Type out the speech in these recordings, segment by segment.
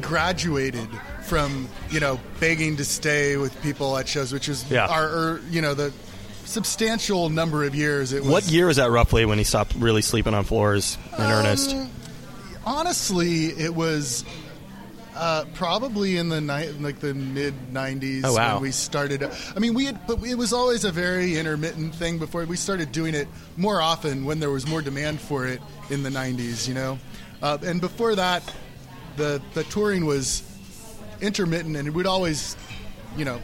really graduated from, you know, begging to stay with people at shows, which is our, you know, the substantial number of years it was. What year was that roughly when he stopped really sleeping on floors in earnest? Honestly, it was probably in the the mid 90s when we started. I mean, but it was always a very intermittent thing before we started doing it more often when there was more demand for it in the 90s, you know. And before that, the touring was intermittent, and it would always, you know,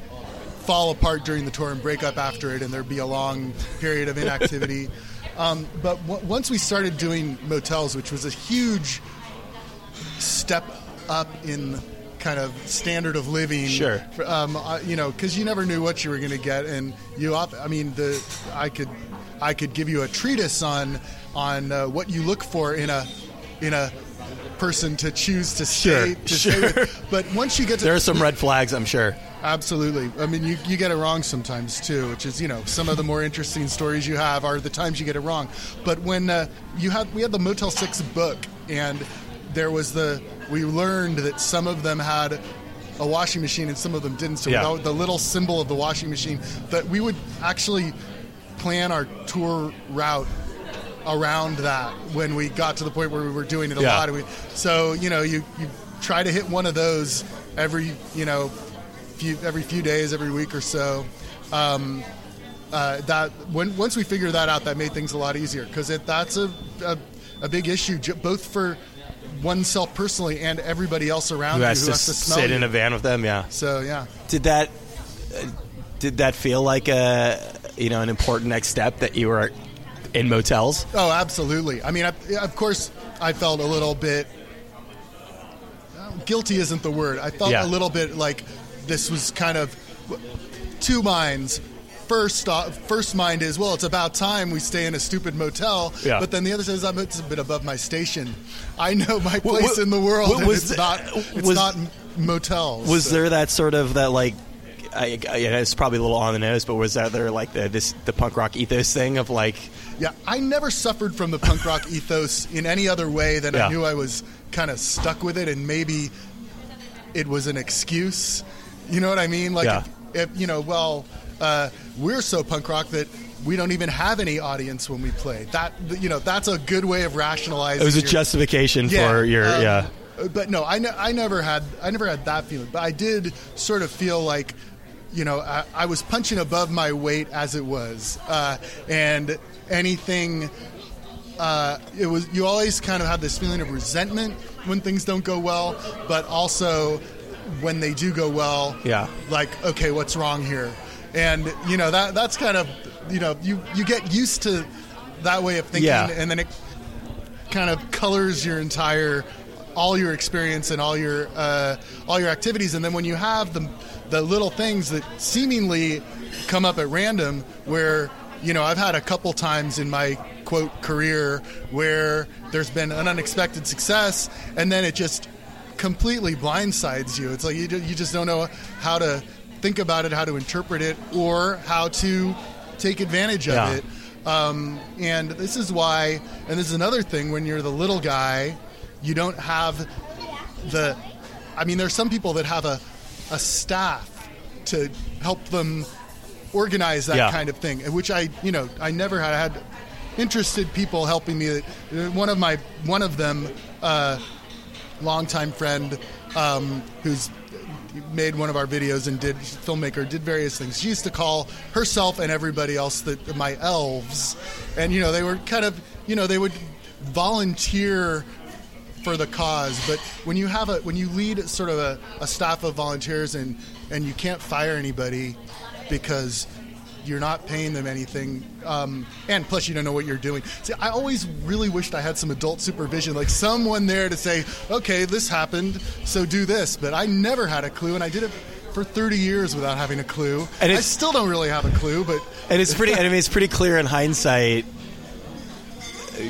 fall apart during the tour and break up after it, and there'd be a long period of inactivity. But once we started doing motels, which was a huge step up in kind of standard of living, you know, because you never knew what you were going to get, and I could give you a treatise on what you look for in a person to choose to stay with. But once you get to there are some red flags, I'm sure. Absolutely. I mean, you get it wrong sometimes too, which is, you know, some of the more interesting stories you have are the times you get it wrong. But when we had the Motel 6 book, and we learned that some of them had a washing machine and some of them didn't. So without the little symbol of the washing machine, that we would actually plan our tour route around that when we got to the point where we were doing it a lot. So, you know, you try to hit one of those every few days, every week or so. Once we figured that out, that made things a lot easier, because that's a big issue, both for oneself personally and everybody else around you who has to smell. Sit in a van with them, yeah. So yeah. Did that feel like an important next step that you were in motels? Oh, absolutely. I mean, I felt a little bit... guilty isn't the word. I felt a little bit like this was kind of two minds. First mind is, well, it's about time we stay in a stupid motel. Yeah. But then the other says, it's a bit above my station. I know my place in the world, not motels. Was there that sort of that, like... it's probably a little on the nose, but was that there like the punk rock ethos thing of like... Yeah, I never suffered from the punk rock ethos in any other way than I knew I was kind of stuck with it, and maybe it was an excuse. You know what I mean? Like, we're so punk rock that we don't even have any audience when we play. That, you know, that's a good way of rationalizing. It was a justification for your... But no, I never had that feeling. But I did sort of feel like... You know, I was punching above my weight as it was, and anything. It was, you always kind of have this feeling of resentment when things don't go well, but also when they do go well. Yeah. Like, okay, what's wrong here? And you know that's kind of, you know, you get used to that way of thinking, and then it kind of colors your entire all your experience and all your activities. And then when you have the little things that seemingly come up at random, where, you know, I've had a couple times in my quote career where there's been an unexpected success, and then it just completely blindsides you. It's like you just don't know how to think about it, how to interpret it, or how to take advantage of it. And this is why, and this is another thing, when you're the little guy, you don't have the... I mean, there's some people that have a staff to help them organize that kind of thing, which I never had. I had interested people helping me. One of them, longtime friend, who's made one of our videos and did various things. She used to call herself and everybody else my elves, and you know, they were kind of, you know, they would volunteer for the cause. But when you have when you lead sort of a staff of volunteers and you can't fire anybody because you're not paying them anything, and plus you don't know what you're doing. See, I always really wished I had some adult supervision, like someone there to say, okay, this happened, so do this. But I never had a clue, and I did it for 30 years without having a clue, and I still don't really have a clue. But and it's pretty, I mean, it's pretty clear in hindsight,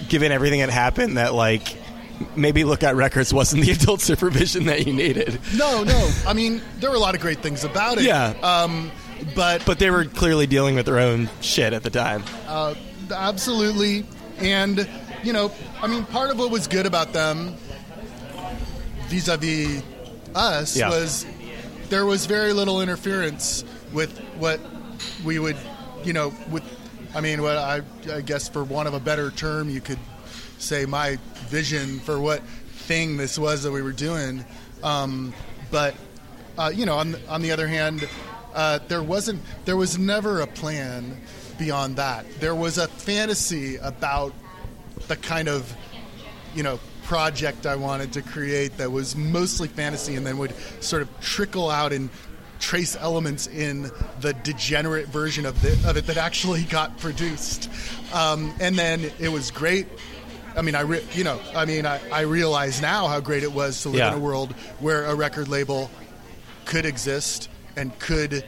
given everything that happened, that like, maybe Lookout Records wasn't the adult supervision that you needed. No. I mean, there were a lot of great things about it. Yeah. But they were clearly dealing with their own shit at the time. Absolutely. And, you know, I mean, part of what was good about them vis-a-vis us was there was very little interference with what we would, you know, with, I mean, what I guess for want of a better term, you could say my vision for what thing this was that we were doing. But you know, on the other hand, there was never a plan beyond that. There was a fantasy about the kind of, you know, project I wanted to create that was mostly fantasy and then would sort of trickle out and trace elements in the degenerate version of it that actually got produced. And then it was great. I mean, I realize now how great it was to live in a world where a record label could exist and could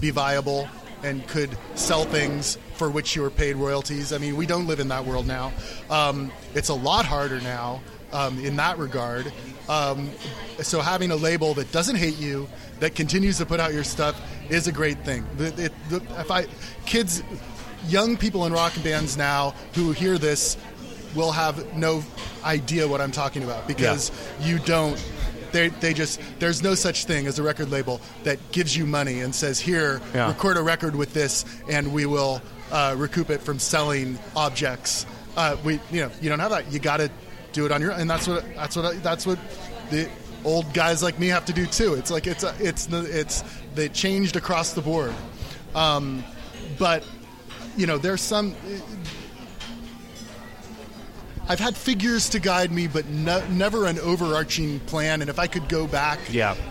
be viable and could sell things for which you were paid royalties. I mean, we don't live in that world now. It's a lot harder now in that regard. So having a label that doesn't hate you, that continues to put out your stuff, is a great thing. Young people in rock bands now who hear this will have no idea what I'm talking about because you don't. They just, there's no such thing as a record label that gives you money and says, here, record a record with this and we will recoup it from selling objects. You don't have that. You got to do it on your own. And that's what the old guys like me have to do too. It's like, it's they changed across the board. But you know, there's some, I've had figures to guide me, but never an overarching plan. And if I could go back,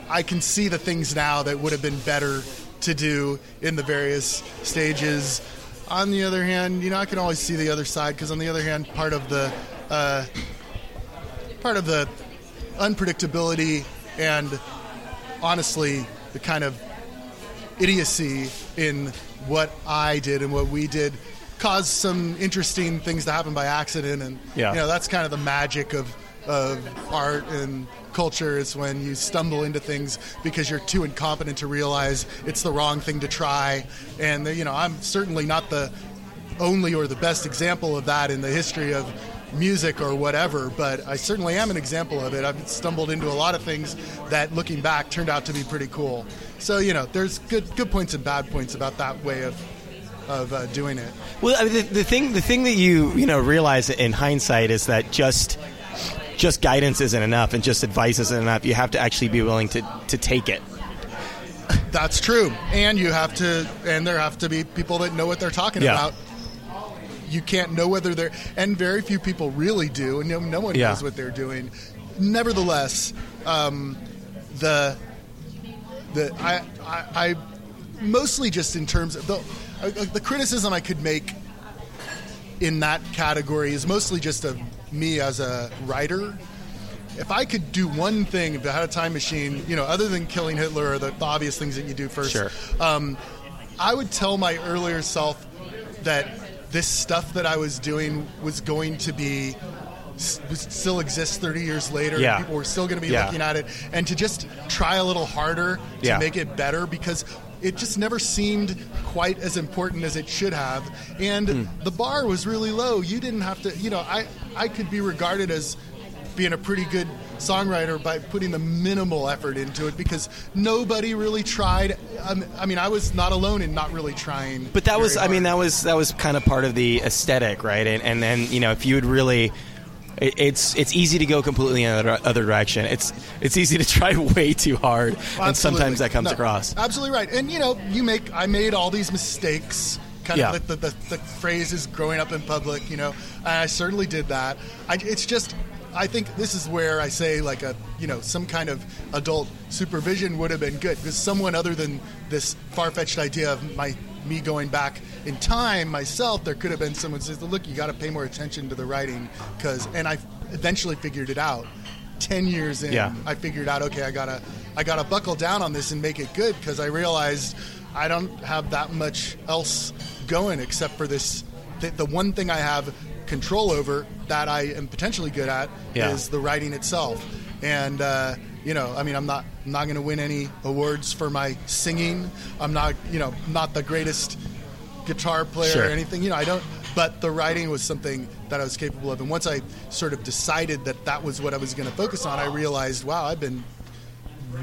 I can see the things now that would have been better to do in the various stages. On the other hand, you know, I can always see the other side because, on the other hand, part of the unpredictability and, honestly, the kind of idiocy in what I did and what we did caused some interesting things to happen by accident, and you know, that's kind of the magic of art and culture, is when you stumble into things because you're too incompetent to realize it's the wrong thing to try. And you know, I'm certainly not the only or the best example of that in the history of music or whatever, but I certainly am an example of it. I've stumbled into a lot of things that, looking back, turned out to be pretty cool. So you know, there's good points and bad points about that way of doing it. Well, I mean, the thing that you realize in hindsight is that just guidance isn't enough, and just advice isn't enough. You have to actually be willing to take it. That's true, and there have to be people that know what they're talking about. You can't know whether they're, and very few people really do, and no one knows what they're doing. Nevertheless, I mostly just in terms of the criticism I could make in that category is mostly just of me as a writer. If I could do one thing, if I had a time machine, you know, other than killing Hitler or the obvious things that you do first, I would tell my earlier self that this stuff that I was doing was going to be still exists 30 years later. Yeah. People were still going to be looking at it, and to just try a little harder to make it better, because it just never seemed quite as important as it should have. And the bar was really low. You didn't have to, you know, I could be regarded as being a pretty good songwriter by putting the minimal effort into it, because nobody really tried. I mean, I was not alone in not really trying. But that was, hard. I mean, that was kind of part of the aesthetic, right? And then, you know, if you would really, it's easy to go completely in the other direction. It's easy to try way too hard, and sometimes that comes across. Absolutely right. And you know, I made all these mistakes. Kind of like the phrase is growing up in public. You know, and I certainly did that. It's just, I think this is where I say, like, some kind of adult supervision would have been good, because someone other than this far-fetched idea of me going back in time myself, there could have been someone who says, look, you got to pay more attention to the writing, and I eventually figured it out. 10 years in, I figured out, okay, I gotta buckle down on this and make it good, because I realized I don't have that much else going except for this, the one thing I have control over that I am potentially good at is the writing itself. And you know, I mean, I'm not going to win any awards for my singing. I'm not, you know, not the greatest guitar player or anything. You know, I don't. But the writing was something that I was capable of. And once I sort of decided that was what I was going to focus on, I realized, wow, I've been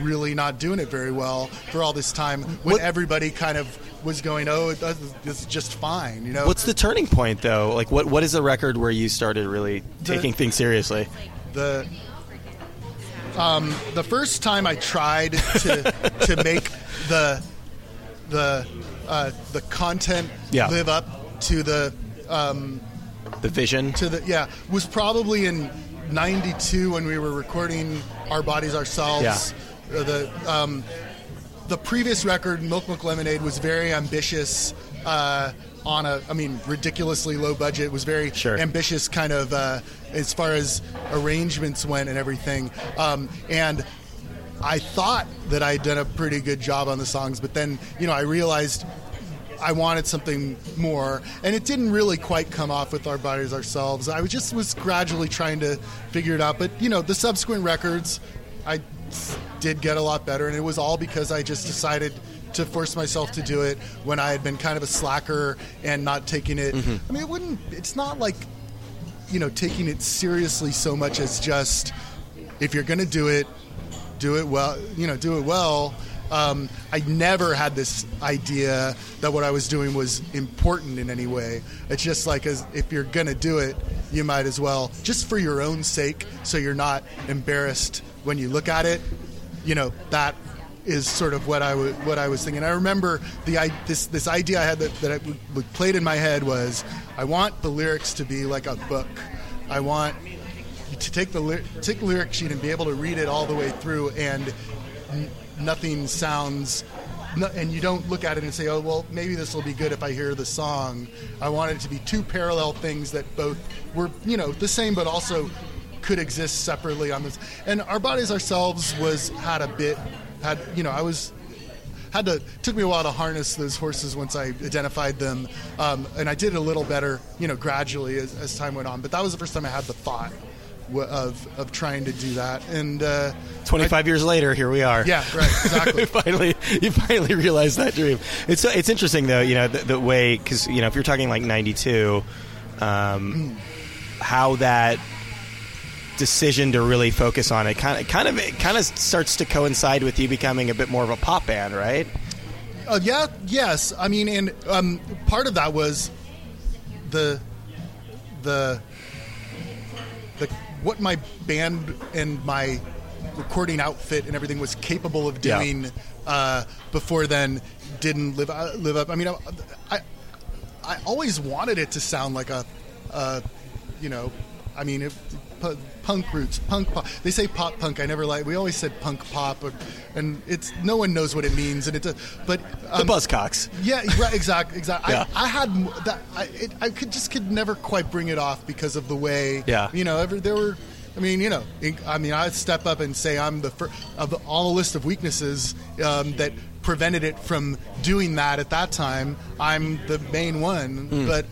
really not doing it very well for all this time when everybody kind of was going, oh, it's just fine, you know? What's the turning point, though? Like, what is the record where you started really taking things seriously? The first time I tried to make the content live up to the vision to was probably in '92 when we were recording Our Bodies Ourselves. Yeah. The previous record, Milk, Milk, Lemonade, was very ambitious on a, I mean, ridiculously low budget. It was very ambitious kind of as far as arrangements went and everything. And I thought that I'd done a pretty good job on the songs, but then, you know, I realized I wanted something more, and it didn't really quite come off with Our Bodies Ourselves. I just was gradually trying to figure it out, but, you know, the subsequent records, I did get a lot better, and it was all because I just decided to force myself to do it when I had been kind of a slacker and not taking it. Mm-hmm. I mean, it's not like, you know, taking it seriously so much as just, if you're going to do it well, you know, do it well. I never had this idea that what I was doing was important in any way. It's just like, if you're going to do it, you might as well, just for your own sake, so you're not embarrassed when you look at it. You know, that is sort of what I was thinking. I remember this idea I had that played in my head was, I want the lyrics to be like a book. I want to take the lyric sheet and be able to read it all the way through, and nothing sounds, and you don't look at it and say, oh, well, maybe this will be good if I hear the song. I want it to be two parallel things that both were, you know, the same, but also could exist separately on this. And Our Bodies Ourselves took me a while to harness those horses once I identified them. And I did it a little better, you know, gradually as time went on. But that was the first time I had the thought of trying to do that, and 25 years later, here we are. Yeah, right, exactly. you finally realized that dream. It's interesting though, you know, the way, because, you know, if you're talking like '92, how that decision to really focus on it kind of starts to coincide with you becoming a bit more of a pop band, right? Yes. I mean, and part of that was what my band and my recording outfit and everything was capable of doing before then didn't live up. I mean, I always wanted it to sound like punk roots, punk pop. They say pop punk. We always said punk pop, and it's, no one knows what it means. And but the Buzzcocks. Yeah, right, exactly. Yeah. I had that. I could never quite bring it off because of the way. Yeah. You know, there were. I mean, you know, I'd step up and say I'm the first of all the list of weaknesses that prevented it from doing that at that time. I'm the main one, but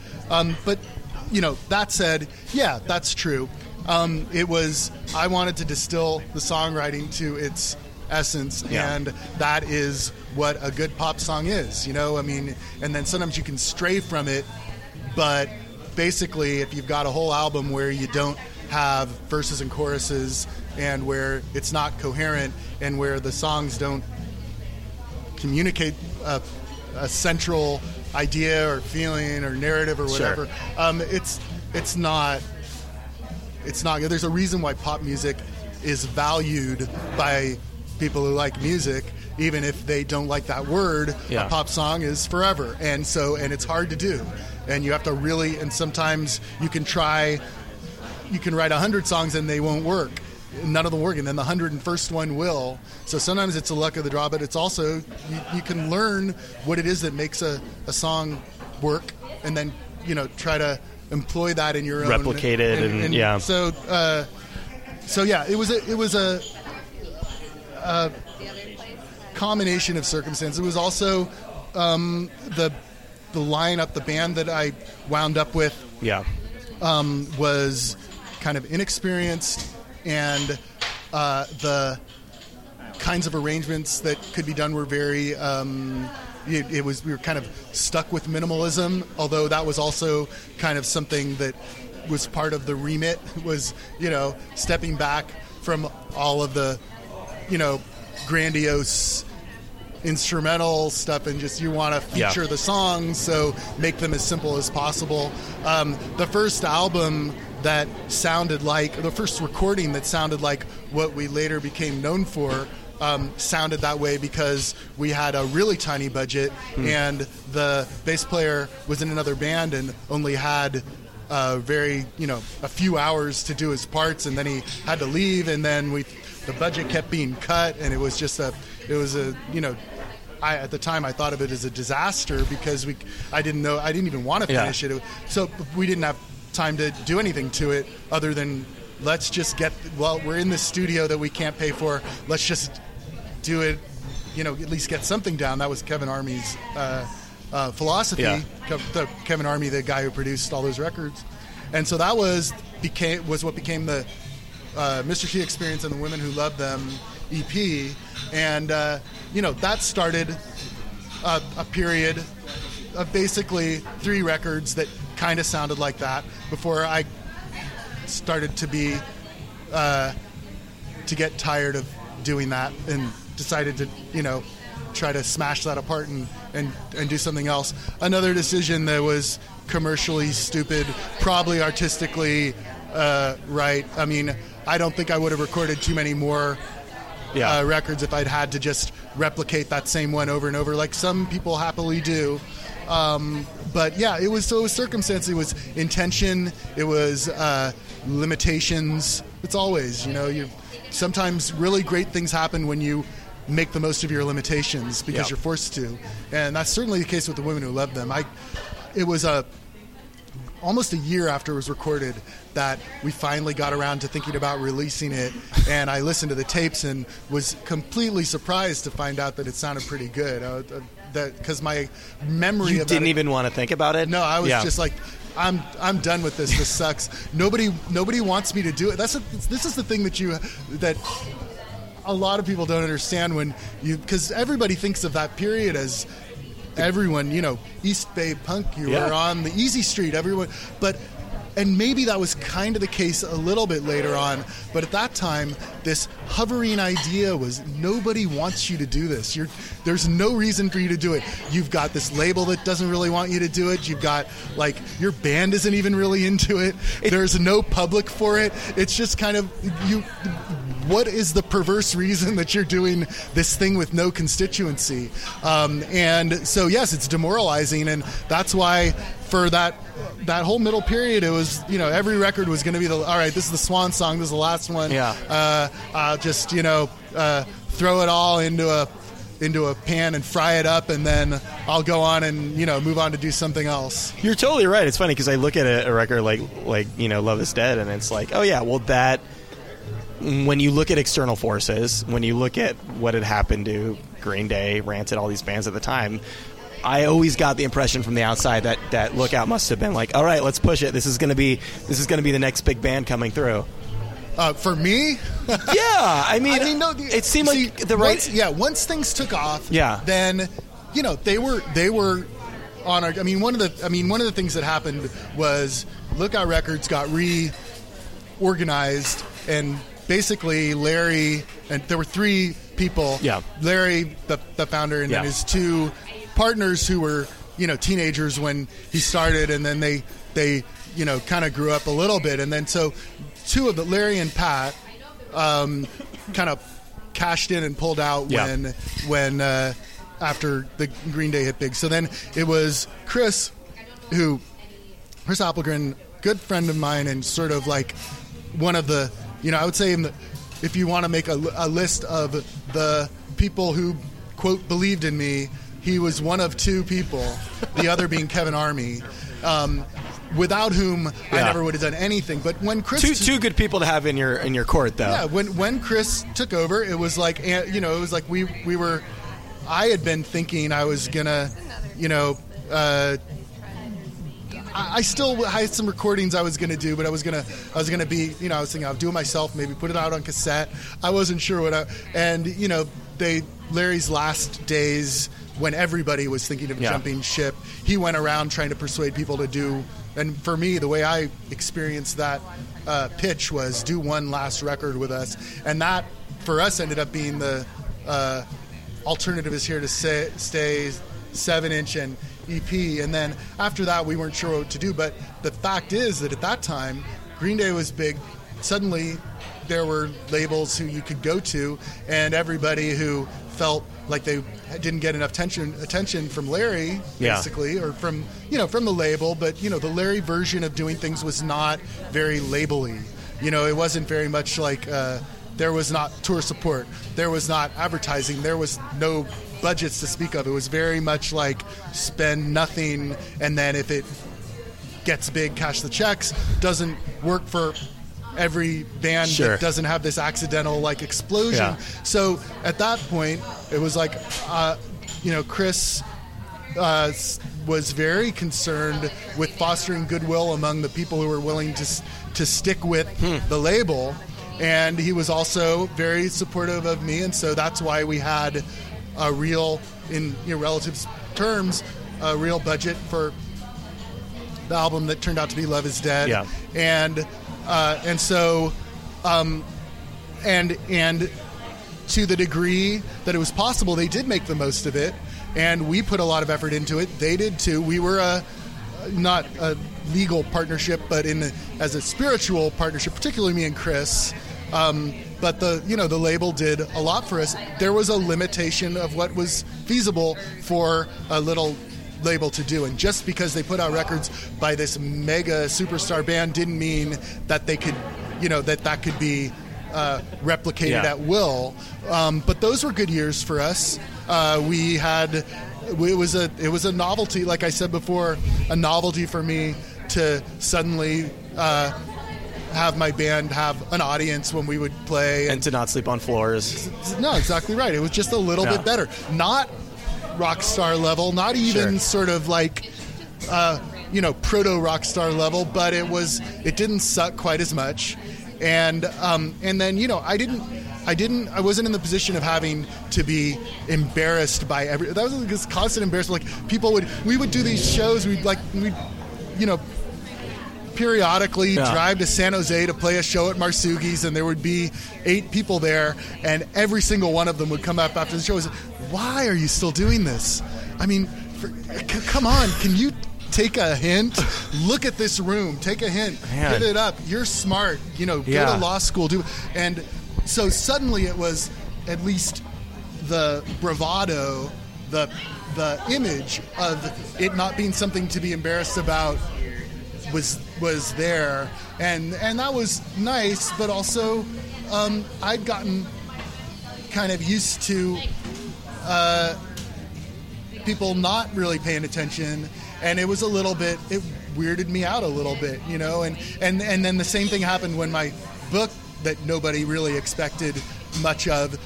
you know, that said, yeah, that's true. I wanted to distill the songwriting to its essence, and that is what a good pop song is, you know? I mean, and then sometimes you can stray from it, but basically if you've got a whole album where you don't have verses and choruses, and where it's not coherent, and where the songs don't communicate a central idea or feeling or narrative or whatever, it's not. There's a reason why pop music is valued by people who like music, even if they don't like that word. Yeah. A pop song is forever, and it's hard to do, and you have to really. And sometimes you can write 100 songs and they won't work. None of them work, and then the 101st one will. So sometimes it's the luck of the draw, but it's also you can learn what it is that makes a song work, and then, you know, try to employ that in your own, replicate it, and yeah. So yeah, it was a combination of circumstances. It was also the lineup, the band that I wound up with, was kind of inexperienced, and the kinds of arrangements that could be done were very. We were kind of stuck with minimalism, although that was also kind of something that was part of the remit, was, you know, stepping back from all of the, you know, grandiose instrumental stuff, and just you want to feature the songs, so make them as simple as possible. The first album that sounded like, the first recording that sounded like what we later became known for, sounded that way because we had a really tiny budget, and the bass player was in another band and only had a few hours to do his parts, and then he had to leave, and then the budget kept being cut, and it was just at the time I thought of it as a disaster because I didn't even want to finish it. So we didn't have time to do anything to it other than we're in this studio that we can't pay for. Let's just do it, at least get something down. That was Kevin Army's philosophy. Kevin Army, the guy who produced all those records. And so that was what became the Mr. T Experience and the Women Who Loved Them EP, and that started a period of basically 3 records that kind of sounded like that before I started to be to get tired of doing that and decided to try to smash that apart and do something else. Another decision that was commercially stupid, probably artistically right. I mean, I don't think I would have recorded too many more records if I'd had to just replicate that same one over and over, like some people happily do. It was circumstance, it was intention, it was limitations. It's always, sometimes really great things happen when you make the most of your limitations because you're forced to, and that's certainly the case with the Women Who Loved Them. It was almost a year after it was recorded that we finally got around to thinking about releasing it, and I listened to the tapes and was completely surprised to find out that it sounded pretty good. Because my memory of it... You didn't even want to think about it? No, I was just like, I'm done with this. This sucks. Nobody wants me to do it. This is the thing that a lot of people don't understand because everybody thinks of that period as... Everyone, East Bay punk, you were on the easy street, everyone. And maybe that was kind of the case a little bit later on, but at that time, this hovering idea was nobody wants you to do this. There's no reason for you to do it. You've got this label that doesn't really want you to do it. You've got, your band isn't even really into it. There's no public for it. It's just kind of, what is the perverse reason that you're doing this thing with no constituency? And so, yes, it's demoralizing, and that's why... For that whole middle period, it was, every record was going to be all right, this is the swan song, this is the last one. Yeah. I'll just, throw it all into a pan and fry it up, and then I'll go on and, move on to do something else. You're totally right. It's funny because I look at a record like Love Is Dead, and it's like, oh, yeah, well, that... When you look at external forces, when you look at what had happened to Green Day, Rancid, all these bands at the time... I always got the impression from the outside that Lookout must have been like, all right, let's push it. This is going to be the next big band coming through. For me? Yeah. It seemed like the right... Once things took off, then, they were on our... one of the things that happened was Lookout Records got reorganized, and basically Larry... And there were 3 people. Yeah. Larry, the founder, and then his 2... partners who were, teenagers when he started, and then they kind of grew up a little bit, and then so 2 of the Larry and Pat kind of cashed in and pulled out when after the Green Day hit big. So then it was Chris Applegren, good friend of mine, and sort of like one of the I would say if you want to make a list of the people who quote believed in me. He was one of 2 people, the other being Kevin Army, without whom I never would have done anything. But when Chris two good people to have in your court, though. Yeah, when Chris took over, it was like we were. I had been thinking I was gonna, I still had some recordings I was gonna do, but I was gonna be, I was thinking I'll do it myself, maybe put it out on cassette. I wasn't sure Larry's last days. When everybody was thinking of jumping ship, he went around trying to persuade people to do. And for me, the way I experienced that pitch was do one last record with us, and that for us ended up being the Alternative Is Here to Stay, 7-inch, and EP. And then after that, we weren't sure what to do. But the fact is that at that time, Green Day was big. Suddenly, there were labels who you could go to, and everybody who felt like they didn't get enough attention from Larry, basically, or from the label. But, the Larry version of doing things was not very label-y. It wasn't very much like there was not tour support. There was not advertising. There was no budgets to speak of. It was very much like spend nothing, and then if it gets big, cash the checks. Doesn't work for every band that doesn't have this accidental explosion. So at that point it was like Chris was very concerned with fostering goodwill among the people who were willing to stick with the label, and he was also very supportive of me, and so that's why we had a real, in relative terms, a real budget for the album that turned out to be Love Is Dead. And so, and to the degree that it was possible, they did make the most of it, and we put a lot of effort into it. They did too. We were not a legal partnership, but as a spiritual partnership, particularly me and Chris. But the label did a lot for us. There was a limitation of what was feasible for a little label to do, and just because they put out records by this mega superstar band didn't mean that they could, that could be replicated at will. But those were good years for us. It was a novelty, like I said before, a novelty for me to suddenly have my band have an audience when we would play, and to not sleep on floors. No, exactly right. It was just a little bit better, not rock star level, not even sort of proto rock star level, but it didn't suck quite as much. And and then I wasn't in the position of having to be embarrassed by that was this constant embarrassment. We would do these shows, we'd periodically drive to San Jose to play a show at Marsugi's, and there would be 8 people there, and every single one of them would come up after the show and say, "Why are you still doing this? I mean, come on, can you take a hint? Look at this room, take a hint, man. Hit it up. You're smart, go to law school." And so suddenly it was at least the bravado, the image of it not being something to be embarrassed about was there, and that was nice. But also I'd gotten kind of used to people not really paying attention, and it was a little bit, it weirded me out a little bit, and then the same thing happened when my book that nobody really expected much of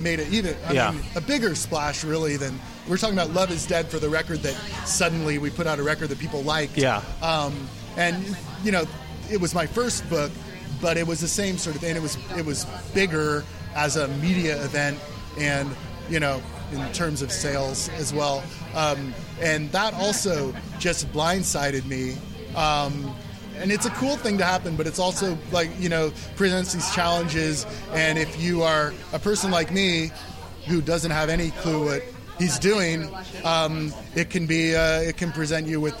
made a bigger splash, really, than we're talking about. Love Is Dead, for the record, that suddenly we put out a record that people liked. It was my first book, but it was the same sort of thing. It was bigger as a media event, and in terms of sales as well, and that also just blindsided me. And it's a cool thing to happen, but it's also presents these challenges. And if you are a person like me who doesn't have any clue what he's doing, it can present you with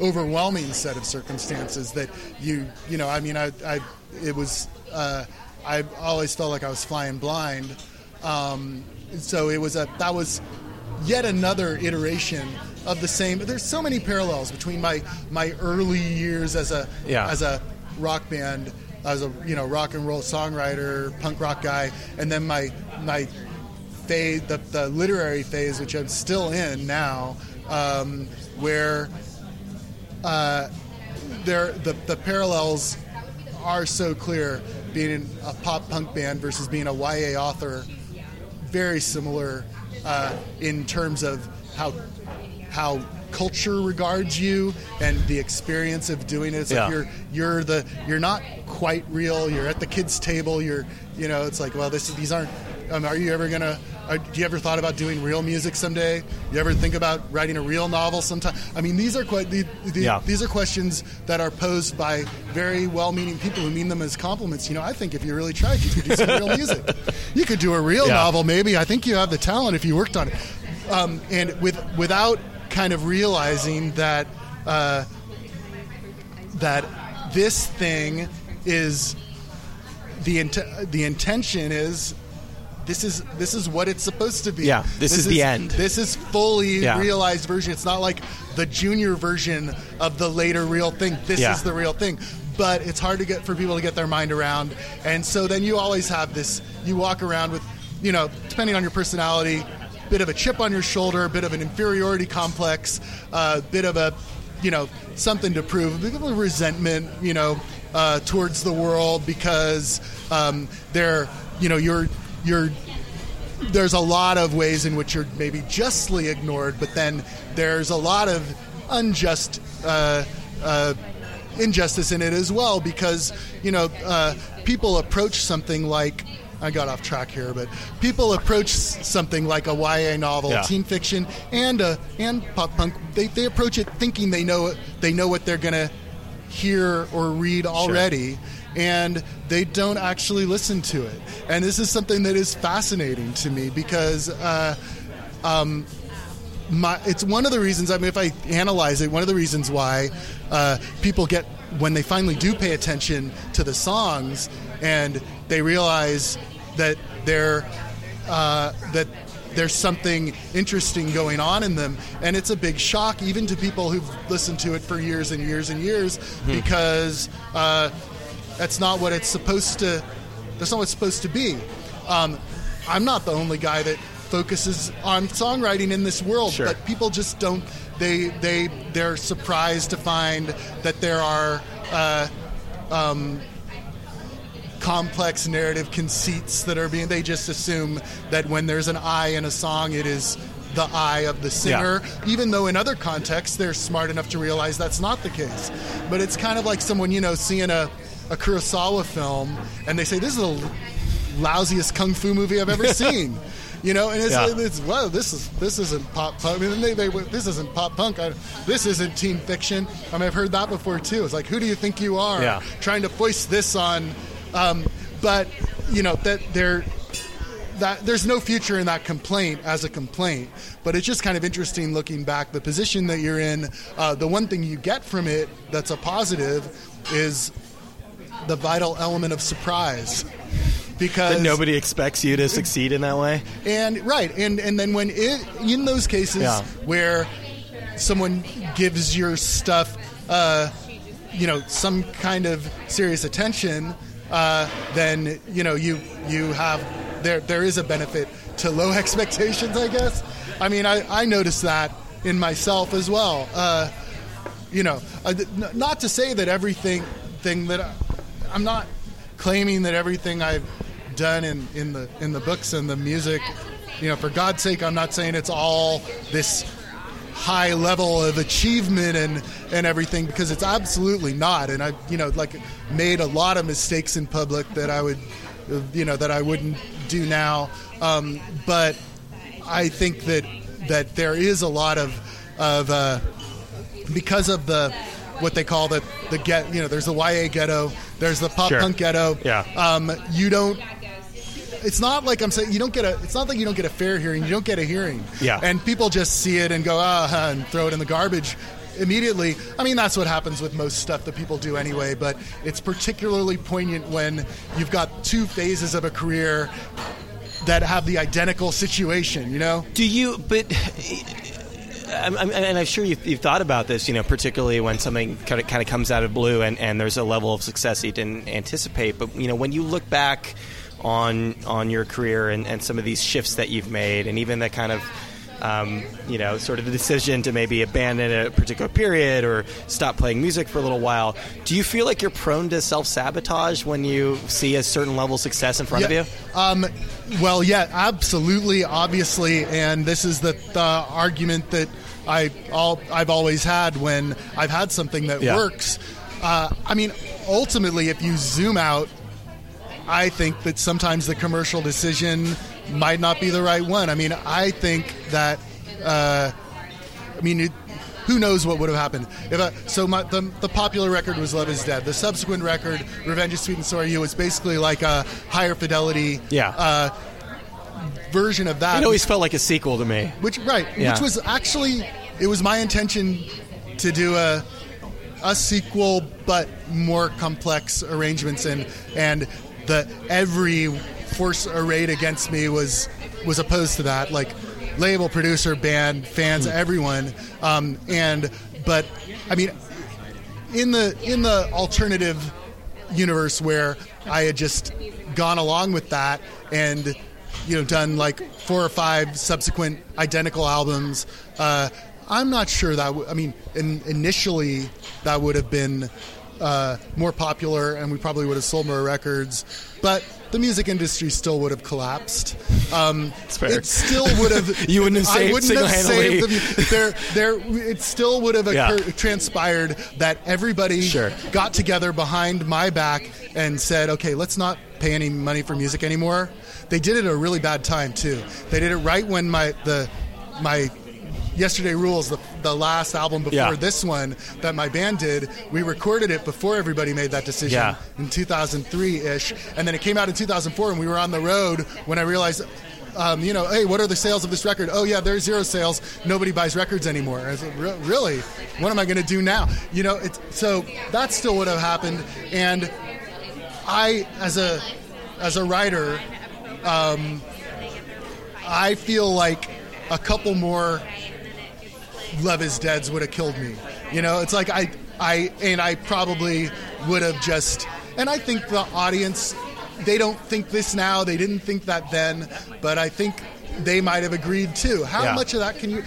overwhelming set of circumstances that I always felt like I was flying blind. So it was that was yet another iteration of the same. There's so many parallels between my early years as a rock band, as a rock and roll songwriter, punk rock guy, and then my phase, the literary phase, which I'm still in now, where the parallels are so clear. Being a pop punk band versus being a YA author, very similar in terms of how culture regards you and the experience of doing it. It's like you're not quite real. You're at the kids' table. You're it's like, well, these aren't. Are you ever gonna Do you ever thought about doing real music someday? You ever think about writing a real novel sometime? I mean, these are these are questions that are posed by very well-meaning people who mean them as compliments. You know, I think if you really tried, you could do some real music. You could do a real novel, maybe. I think you have the talent if you worked on it. And without kind of realizing that that this thing is the intention is. This is what it's supposed to be. Yeah, this is the end. This is fully realized version. It's not like the junior version of the later real thing. This is the real thing. But it's hard to get for people to get their mind around. And so then you always have this. You walk around with, you know, depending on your personality, bit of a chip on your shoulder, bit of an inferiority complex, bit of a, you know, something to prove, a bit of resentment, you know, towards the world because they're, you know, there's a lot of ways in which you're maybe justly ignored, but then there's a lot of unjust injustice in it as well because, you know, people approach something like, I got off track here, but people approach something like a YA novel, teen fiction, and pop punk. They approach it thinking they know what they're gonna hear or read already. Sure. And they don't actually listen to it. And this is something that is fascinating to me because it's one of the reasons, I mean, if I analyze it, one of the reasons why people get, when they finally do pay attention to the songs and they realize that that there's something interesting going on in them. And it's a big shock even to people who've listened to it for years and years and years because... That's not what it's supposed to. That's not what it's supposed to be. I'm not the only guy that focuses on songwriting in this world, sure. But people just don't. They're surprised to find that there are complex narrative conceits that are being. They just assume that when there's an I in a song, it is the I of the singer, even though in other contexts they're smart enough to realize that's not the case. But it's kind of like someone, you know, seeing a Kurosawa film, and they say, this is the lousiest kung fu movie I've ever seen, you know. And it's wow, this isn't pop punk. I mean, this isn't pop punk. This isn't teen fiction. I mean, I've heard that before too. It's like, who do you think you are, trying to foist this on? But you know there's no future in that complaint as a complaint. But it's just kind of interesting looking back the position that you're in. The one thing you get from it that's a positive is the vital element of surprise, because that nobody expects you to succeed in that way. And and then when in those cases where someone gives your stuff some kind of serious attention, then you know you have there is a benefit to low expectations, I guess. I mean, I noticed that in myself as well. Not to say that I'm not claiming that everything I've done in the books and the music, you know, for God's sake, I'm not saying it's all this high level of achievement and everything, because it's absolutely not. And I, you know, like made a lot of mistakes in public that I would, you know, that I wouldn't do now. But I think that there is a lot of because of the what they call the get, you know, there's the YA ghetto, there's the pop punk ghetto. Yeah. You don't. It's not like I'm saying you don't get a. It's not like you don't get a fair hearing. You don't get a hearing. Yeah. And people just see it and go and throw it in the garbage immediately. I mean, that's what happens with most stuff that people do anyway. But it's particularly poignant when you've got two phases of a career that have the identical situation. You know. Do you? But. And I'm sure you've thought about this, you know, particularly when something kind of comes out of blue and there's a level of success you didn't anticipate. But, you know, when you look back on your career and some of these shifts that you've made, and even the kind of, you know, sort of the decision to maybe abandon a particular period or stop playing music for a little while, do you feel like you're prone to self-sabotage when you see a certain level of success in front of you? Well, yeah, absolutely, obviously, and this is the argument that I've always had when I've had something that works. I mean, ultimately, if you zoom out, I think that sometimes the commercial decision might not be the right one. I mean, I think that, who knows what would have happened? So the popular record was Love Is Dead. The subsequent record, Revenge Is Sweet and So Are You, was basically like a higher fidelity version of that. It always felt like a sequel to me. Which was actually, it was my intention to do a sequel, but more complex arrangements, and every force arrayed against me was opposed to that, like label, producer, band, fans, everyone. In the alternative universe where I had just gone along with that and done like 4 or 5 subsequent identical albums, I'm not sure that. Initially that would have been more popular, and we probably would have sold more records. But the music industry still would have collapsed. It still would have. You wouldn't have saved. I wouldn't have saved the, it still would have transpired that everybody got together behind my back and said, "Okay, let's not pay any money for music anymore." They did it at a really bad time too. They did it right when my Yesterday Rules, the last album before this one that my band did, we recorded it before everybody made that decision in 2003-ish. And then it came out in 2004, and we were on the road when I realized, hey, what are the sales of this record? Oh, yeah, there's 0 sales. Nobody buys records anymore. I was like, really? What am I going to do now? So that still would have happened. And I, as a writer, I feel like a couple more Love Is Dead's would have killed me. It's like I probably would have just, and I think the audience, they don't think this now, they didn't think that then, but I think they might have agreed too. How much of that can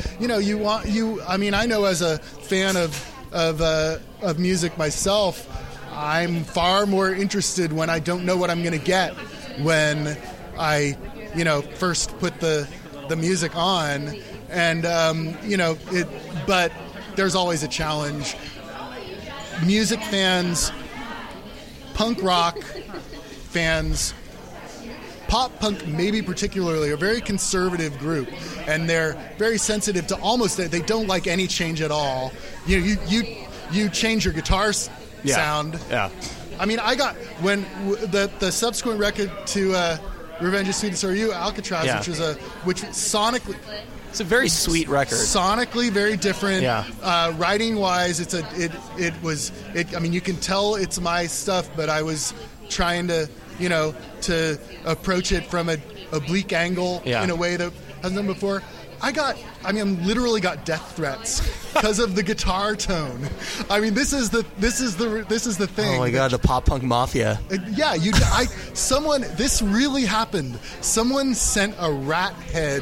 I know as a fan of music myself, I'm far more interested when I don't know what I'm going to get when I, first put the music on. And, but there's always a challenge. Music fans, punk rock fans, pop punk maybe particularly, are a very conservative group. And they're very sensitive to they don't like any change at all. You change your guitar sound. Yeah. I mean, I got, when the subsequent record to Revenge Is Sweet and So Are You, Alcatraz, which sonically... It's a very sweet record. Sonically, very different. Yeah. Writing-wise, it was. I mean, you can tell it's my stuff, but I was trying to approach it from an oblique angle in a way that hasn't done before. I literally got death threats because of the guitar tone. I mean, this is the thing. Oh my God, the pop punk mafia. This really happened. Someone sent a rat head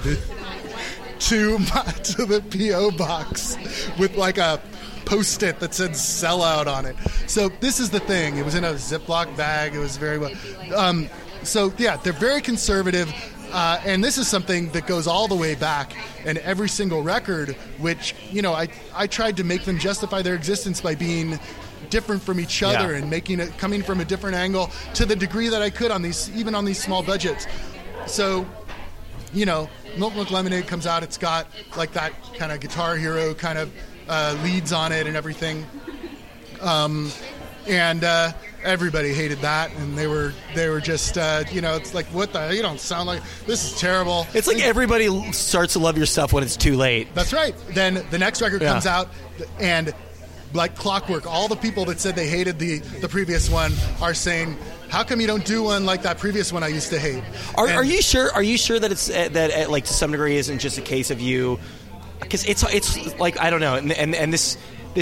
to the P.O. box with like a post-it that said sellout on it. So this is the thing. It was in a Ziploc bag. It was very well. They're very conservative. And this is something that goes all the way back in every single record, which, I tried to make them justify their existence by being different from each other and making it coming from a different angle to the degree that I could on these small budgets. So, Milk Lemonade comes out. It's got like that kind of Guitar Hero kind of leads on it and everything. And everybody hated that, and they were just it's like, what the? You don't sound like this is terrible. It's like everybody starts to love your stuff when it's too late. That's right. Then the next record comes out, and like clockwork, all the people that said they hated the previous one are saying, how come you don't do one like that previous one I used to hate? Are you sure? Are you sure that it's that like to some degree isn't just a case of you? Because it's like, I don't know, and this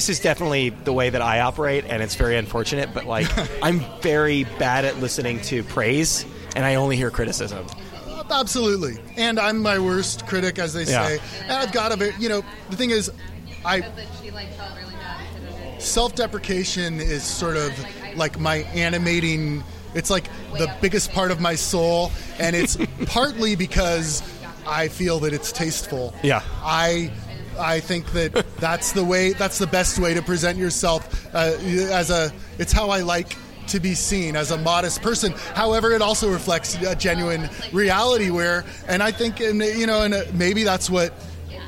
is definitely the way that I operate, and it's very unfortunate. But like, I'm very bad at listening to praise, and I only hear criticism. Absolutely, and I'm my worst critic, as they say. And I've got a the thing is, self-deprecation is sort of like my animating. It's like the biggest part of my soul, and it's partly because I feel that it's tasteful. Yeah. I think that that's the best way to present yourself. It's how I like to be seen as a modest person. However, it also reflects a genuine reality where, and I think, you know, and maybe that's what,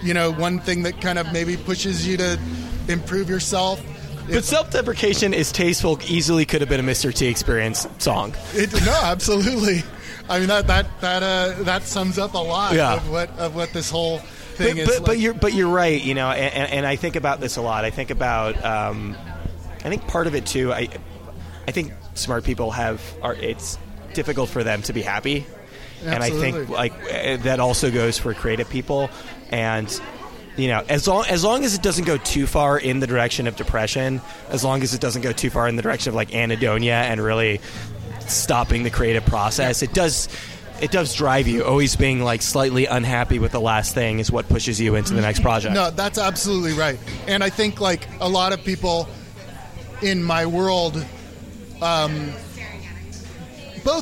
you know, one thing that kind of maybe pushes you to improve yourself. But Self-Deprecation is Tasteful easily could have been a Mr. T Experience song. Absolutely. I mean, that sums up a lot of what this whole thing is. But you're right, you know, and I think about this a lot. I think about, I think part of it too. I think smart people it's difficult for them to be happy, absolutely. And I think like that also goes for creative people, and. You know, as long as it doesn't go too far in the direction of depression, as long as it doesn't go too far in the direction of like anhedonia and really stopping the creative process, it does drive you. Always being like slightly unhappy with the last thing is what pushes you into the next project. No, that's absolutely right. And I think like a lot of people in my world, both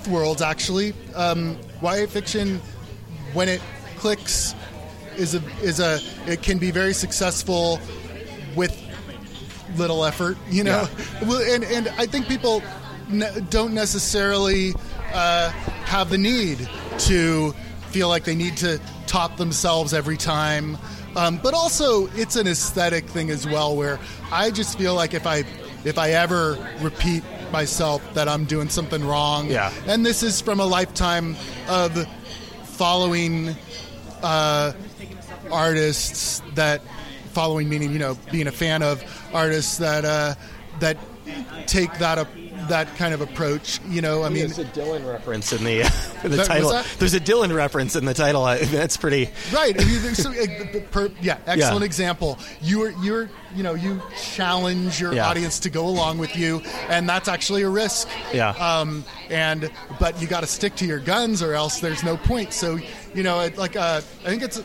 worlds actually, YA fiction, when it clicks. It can be very successful with little effort, you know. Yeah. Well, and I think people don't necessarily have the need to feel like they need to top themselves every time. But also, it's an aesthetic thing as well, where I just feel like if I ever repeat myself that I'm doing something wrong. Yeah. And this is from a lifetime of following. Artists that following meaning, you know, being a fan of artists that take that kind of approach, you know. I mean, there's a Dylan reference in the title. There's a Dylan reference in the title. That's pretty right. Excellent example. You challenge your audience to go along with you, and that's actually a risk. Yeah. But you got to stick to your guns, or else there's no point. So, you know, I think it's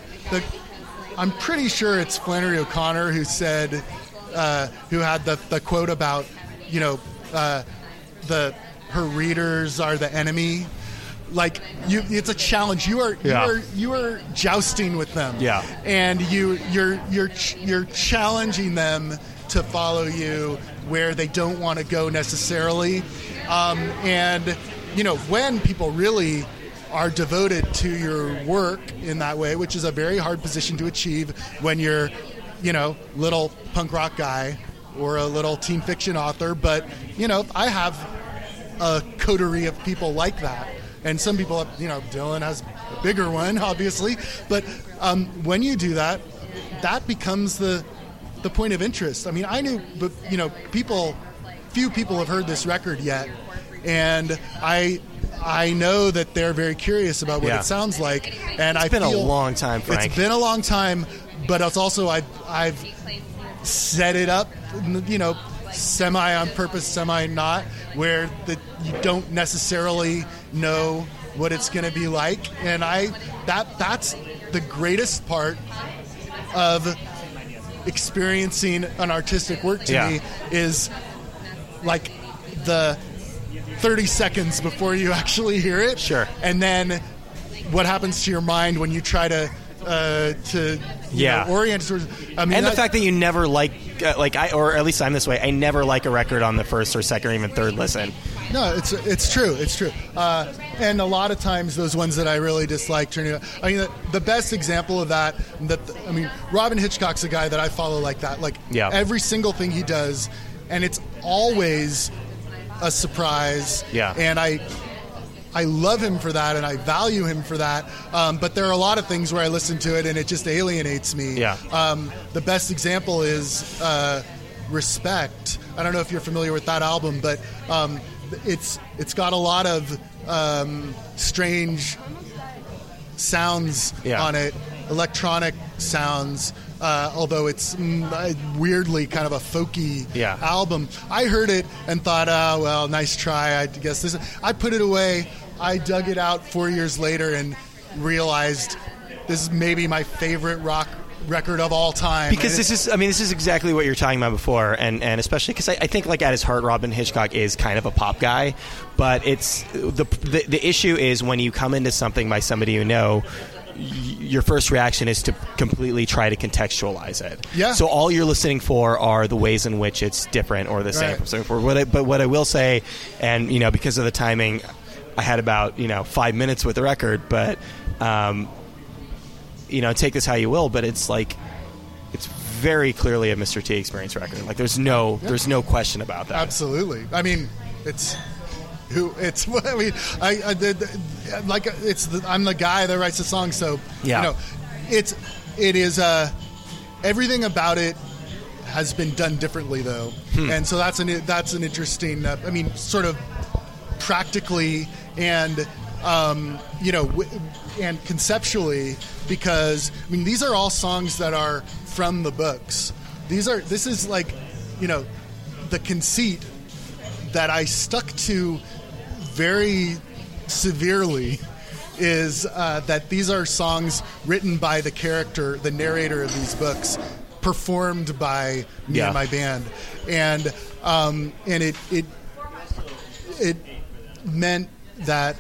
I'm pretty sure it's Flannery O'Connor who said, who had the quote about, you know. Her readers are the enemy. Like you, it's a challenge. You are jousting with them. Yeah. And you're challenging them to follow you where they don't want to go necessarily. And you know, when people really are devoted to your work in that way, which is a very hard position to achieve when you're, you know, little punk rock guy. Or a little teen fiction author, but you know, I have a coterie of people like that, and some people, you know, Dylan has a bigger one, obviously. But when you do that, that becomes the point of interest. I mean, I knew, but you know, few people have heard this record yet, and I know that they're very curious about what it sounds like. And it's been a long time, Frank. It's been a long time, but it's also I've set it up, you know, semi on purpose, semi not, where you don't necessarily know what it's going to be like, and that's the greatest part of experiencing an artistic work to me is like the 30 seconds before you actually hear it, sure, and then what happens to your mind when you try to orient towards. I mean, and the fact that you never or at least I'm this way. I never like a record on the first or second or even third listen. No, it's true. It's true. And a lot of times those ones that I really dislike turning out. I mean, the best example of that. I mean, Robin Hitchcock's a guy that I follow like that. Like every single thing he does, and it's always a surprise. Yeah. And I love him for that, and I value him for that. But there are a lot of things where I listen to it, and it just alienates me. Yeah. The best example is Respect. I don't know if you're familiar with that album, but it's got a lot of strange sounds on it, electronic sounds, although it's weirdly kind of a folky album. I heard it and thought, oh, well, nice try. I guess this. I put it away. I dug it out 4 years later and realized this is maybe my favorite rock record of all time. Because this is exactly what you're talking about before, and especially because I think like at his heart, Robin Hitchcock is kind of a pop guy, but it's the issue is when you come into something by somebody you know your first reaction is to completely try to contextualize it. Yeah. So all you're listening for are the ways in which it's different or the same. Right. So for what I, but what I will say, and, you know, because of the timing, I had about, 5 minutes with the record, but, take this how you will, but it's like, it's very clearly a Mr. T Experience record. Like there's no question about that. Absolutely. I mean, I'm the guy that writes the song. So, it is everything about it has been done differently though. And so that's an interesting, sort of practically and, and conceptually, because these are all songs that are from the books. This is like, the conceit that I stuck to very severely is that these are songs written by the character, the narrator of these books, performed by me and my band, and it meant that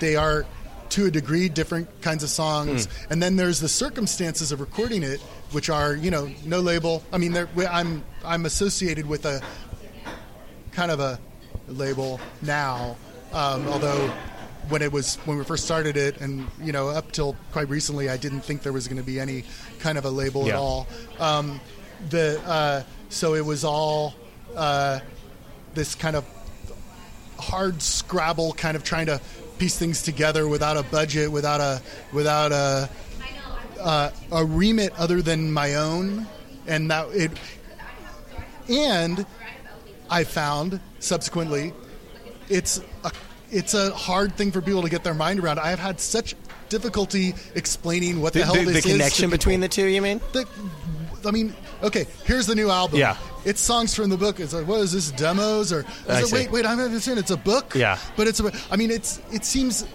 they are, to a degree, different kinds of songs. And then there's the circumstances of recording it, which are, no label. I'm associated with a kind of a label now, although when we first started it, and up till quite recently, I didn't think there was going to be any kind of a label at all. So it was all this kind of hard scrabble, kind of trying to piece things together without a budget, without a remit other than my own, and I found subsequently it's a hard thing for people to get their mind around. I have had such difficulty explaining what the hell this is. The connection between the two, you mean? Here's the new album. Yeah. It's songs from the book. It's like, what is this, demos? Or is it, wait, I'm not understanding. It's a book? Yeah. But it seems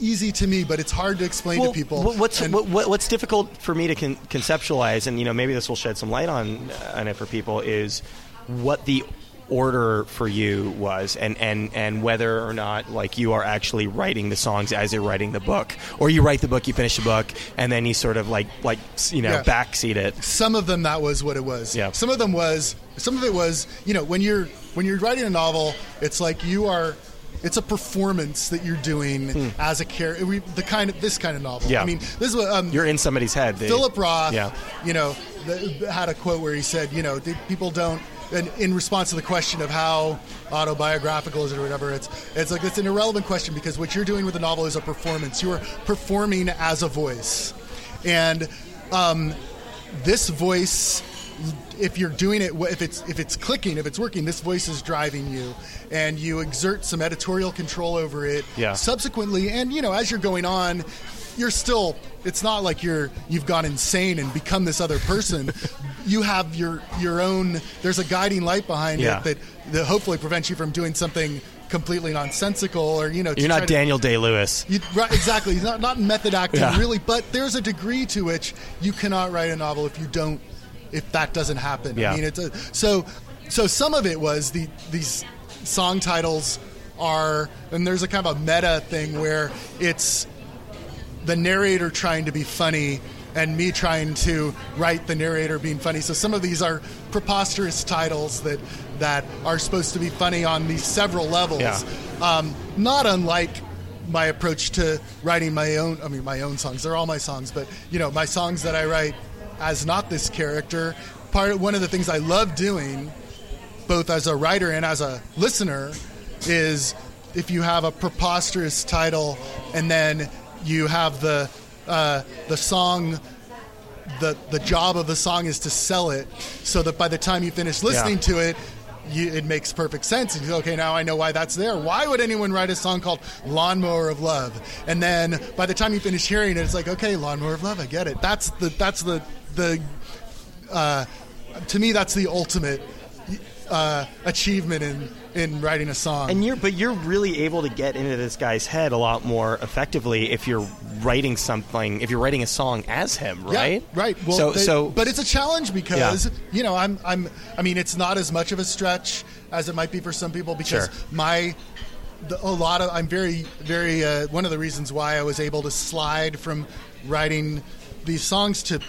easy to me, but it's hard to explain to people. What's difficult for me to conceptualize, and maybe this will shed some light on it for people, is what the order for you was, and whether or not like you are actually writing the songs as you're writing the book, or you write the book, you finish the book, and then you sort of backseat it. Some of them, that was what it was. Yeah. Some of it was when you're writing a novel, it's like it's a performance that you're doing as a character. This kind of novel. Yeah. This is what you're in somebody's head. Philip Roth, had a quote where he said, people don't. And in response to the question of how autobiographical is it or whatever, it's like it's an irrelevant question, because what you're doing with the novel is a performance. You are performing as a voice, and this voice, if you're doing it, if it's clicking, if it's working, this voice is driving you, and you exert some editorial control over it. Yeah. Subsequently, and as you're going on, you're still. It's not like you've gone insane and become this other person. You have your own. There's a guiding light behind it that hopefully prevents you from doing something completely nonsensical, or you're not Daniel Day-Lewis. Right, exactly. Not method acting really, but there's a degree to which you cannot write a novel if that doesn't happen. Yeah. So some of it was these song titles are, and there's a kind of a meta thing where it's the narrator trying to be funny and me trying to write the narrator being funny. So some of these are preposterous titles that are supposed to be funny on these several levels. Yeah. Not unlike my approach to writing my own songs. They're all my songs, but my songs that I write as not this character, one of the things I love doing, both as a writer and as a listener, is if you have a preposterous title and then you have the song, the job of the song is to sell it, so that by the time you finish listening to it, it makes perfect sense. And you go, okay, now I know why that's there. Why would anyone write a song called Lawnmower of Love? And then by the time you finish hearing it, it's like, okay, Lawnmower of Love, I get it. That's the to me, that's the ultimate achievement in writing a song. And you're really able to get into this guy's head a lot more effectively if you're writing a song as him, right? Yeah, right. Well, but it's a challenge because it's not as much of a stretch as it might be for some people, because my One of the reasons why I was able to slide from writing these songs to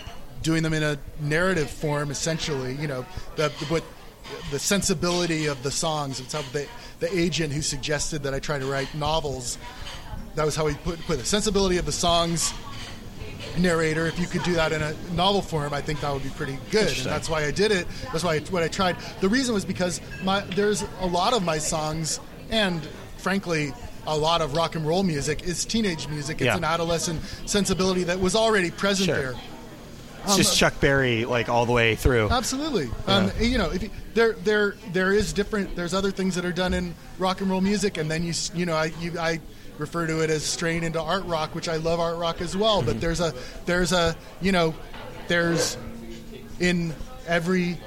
doing them in a narrative form, essentially, you know, the sensibility of the songs. It's how the agent who suggested that I try to write novels, that was how he put the sensibility of the songs narrator. If you could do that in a novel form, I think that would be pretty good, and that's why I did it. That's why what I tried. The reason was because there's a lot of my songs, and frankly, a lot of rock and roll music is teenage music. It's an adolescent sensibility that was already present there. It's just Chuck Berry, like, all the way through. Absolutely. Yeah. You know, if you, there is different. There's other things that are done in rock and roll music, and then I refer to it as straying into art rock, which I love art rock as well. Mm-hmm. But there's in every.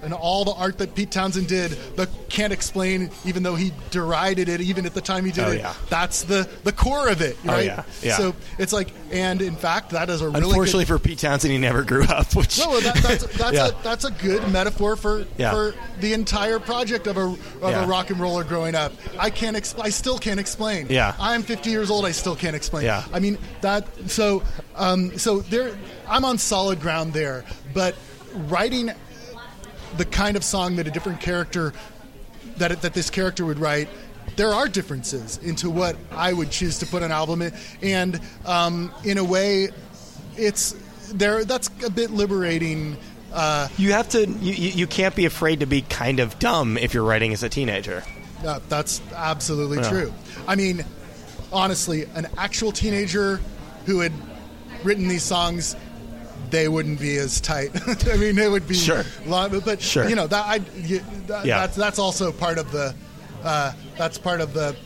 And all the art that Pete Townshend did, that can't explain, even though he derided it, even at the time he did it. That's the core of it, right? Oh, yeah. So it's like, and in fact, that is a really unfortunately good, for Pete Townshend, he never grew up. Which that's a good metaphor for the entire project of a rock and roller growing up. I still can't explain. Yeah. I'm 50 years old. I still can't explain. Yeah. I mean that. So, so there, I'm on solid ground there. But writing the kind of song that a different character that this character would write, there are differences into what I would choose to put an album in, and in a way, it's there. That's a bit liberating. You have to. You can't be afraid to be kind of dumb if you're writing as a teenager. That's absolutely true. I mean, honestly, an actual teenager who had written these songs, they wouldn't be as tight. I mean, it would be long, but you know that that's also part of the the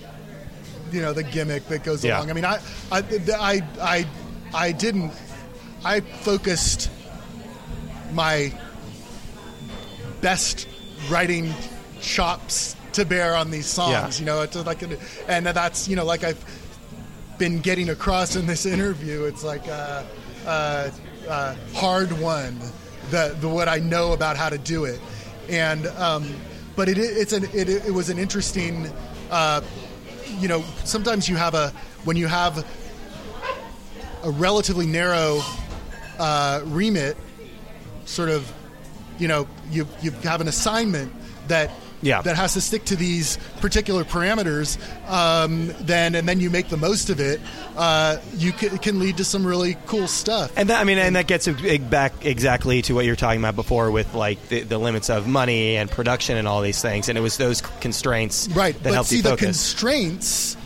gimmick that goes along. I mean, I focused my best writing chops to bear on these songs. You know, it's like, and that's, you know, like I've been getting across in this interview. It's like. Hard won the what I know about how to do it, and but it was an interesting, you know, sometimes you have a relatively narrow remit, sort of, you know, you have an assignment that has to stick to these particular parameters, then you make the most of it. It can lead to some really cool stuff. And that gets back exactly to what you were talking about before with like the limits of money and production and all these things. And it was those constraints that helped you focus. The constraints,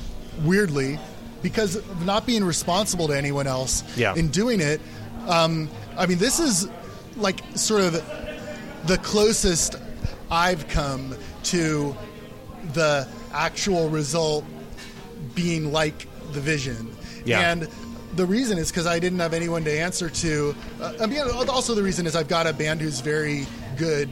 weirdly, because of not being responsible to anyone else in doing it. I mean, this is like sort of the closest I've come to the actual result being like the vision. Yeah. And the reason is because I didn't have anyone to answer to. I mean, also the reason is I've got a band who's very good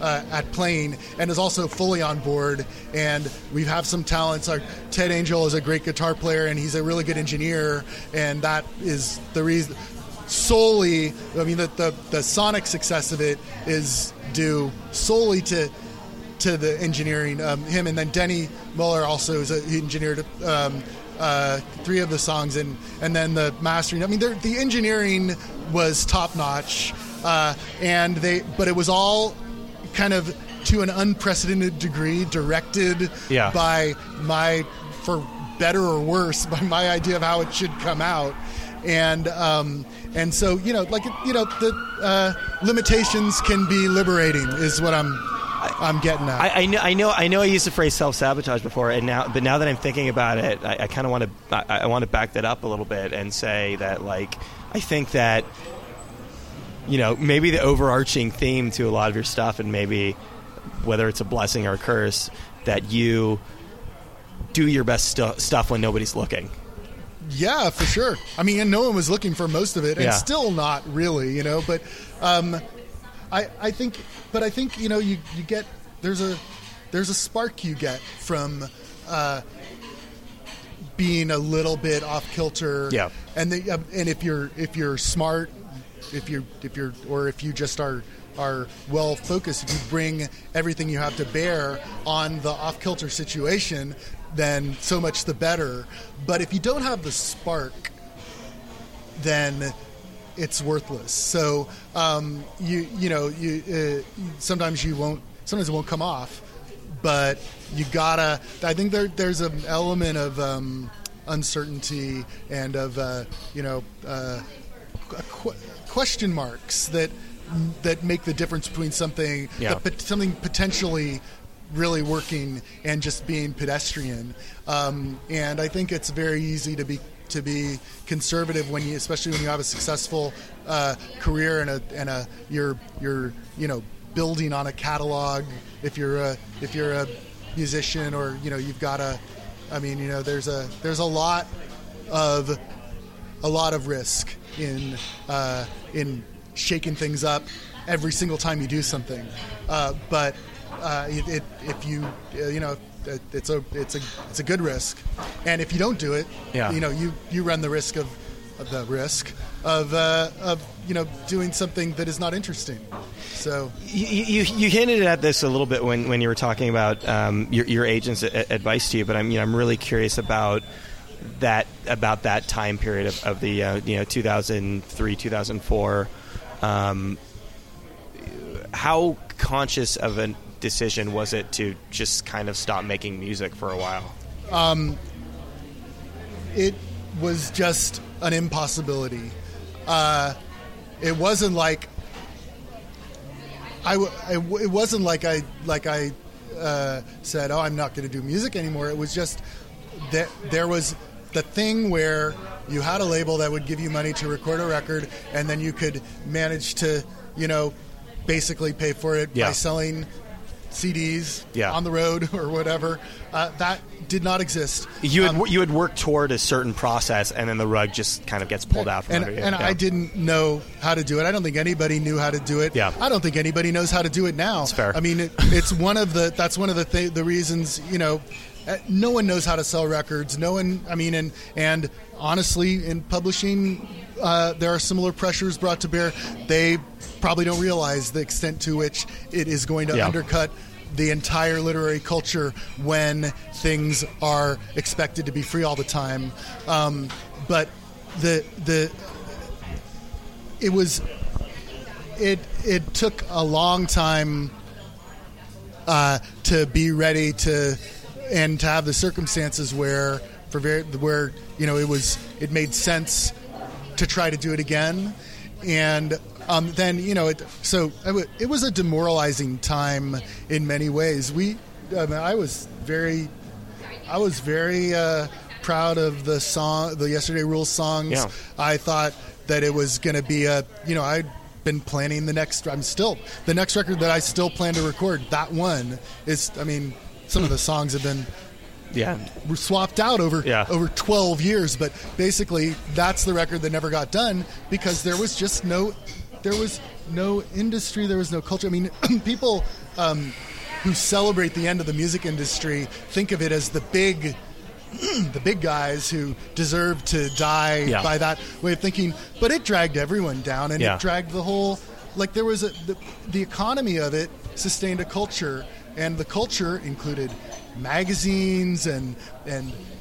at playing and is also fully on board. And we have some talents. Our Ted Angel is a great guitar player and he's a really good engineer. And that is the reason solely. I mean, the sonic success of it is due solely to the engineering, him, and then Denny Muller also he engineered three of the songs, and then the mastering. I mean, the engineering was top notch, but it was all kind of to an unprecedented degree directed by for better or worse, by my idea of how it should come out. And so, you know, like, you know, the limitations can be liberating is what I'm getting at. I know I used the phrase self-sabotage before, but now that I'm thinking about it, I kind of want to back that up a little bit and say that, like, I think that, you know, maybe the overarching theme to a lot of your stuff, and maybe whether it's a blessing or a curse, that you do your best stuff when nobody's looking. Yeah, for sure. I mean, and no one was looking for most of it, and still not really, you know. But I think you know, you get there's a spark you get from being a little bit off kilter, and if you're smart, if you just are are well focused, if you bring everything you have to bear on the off-kilter situation, then so much the better. But if you don't have the spark, then it's worthless. So sometimes it won't come off. But you gotta. I think there's an element of uncertainty and of question marks that make the difference between something something potentially really working and just being pedestrian. And I think it's very easy to be conservative when you, especially when you have a successful career and you're building on a catalog. If you're a musician, or you've got a, there's a lot of risk in shaking things up every single time you do something. It's a good risk, and if you don't do it, you run the risk of doing something that is not interesting. So you hinted at this a little bit when you were talking about your agent's advice to you, but I'm really curious about that time period of the 2003, 2004. How conscious of a decision was it to just kind of stop making music for a while? It was just an impossibility. It wasn't like I said, "Oh, I'm not going to do music anymore." It was just that there was the thing where you had a label that would give you money to record a record, and then you could manage to, basically pay for it by selling CDs on the road or whatever. That did not exist. You had worked toward a certain process, and then the rug just kind of gets pulled out from under you. And I didn't know how to do it. I don't think anybody knew how to do it. Yeah. I don't think anybody knows how to do it now. That's fair. I mean, it's one of the reasons, no one knows how to sell records. No one, and honestly, in publishing, there are similar pressures brought to bear. They probably don't realize the extent to which it is going to undercut the entire literary culture when things are expected to be free all the time. But it took a long time to be ready to. And to have the circumstances where it made sense to try to do it again, and it was a demoralizing time in many ways. I was very proud of the song, the Yesterday Rules songs. Yeah. I thought that it was going to be I'd been planning the next record that I still plan to record. That one is, some of the songs have been swapped out over 12 years, but basically that's the record that never got done because there was no industry, there was no culture. I mean, people who celebrate the end of the music industry think of it as the big guys who deserve to die by that way of thinking, but it dragged everyone down, and it dragged the whole, there was the economy of it sustained a culture. And the culture included magazines and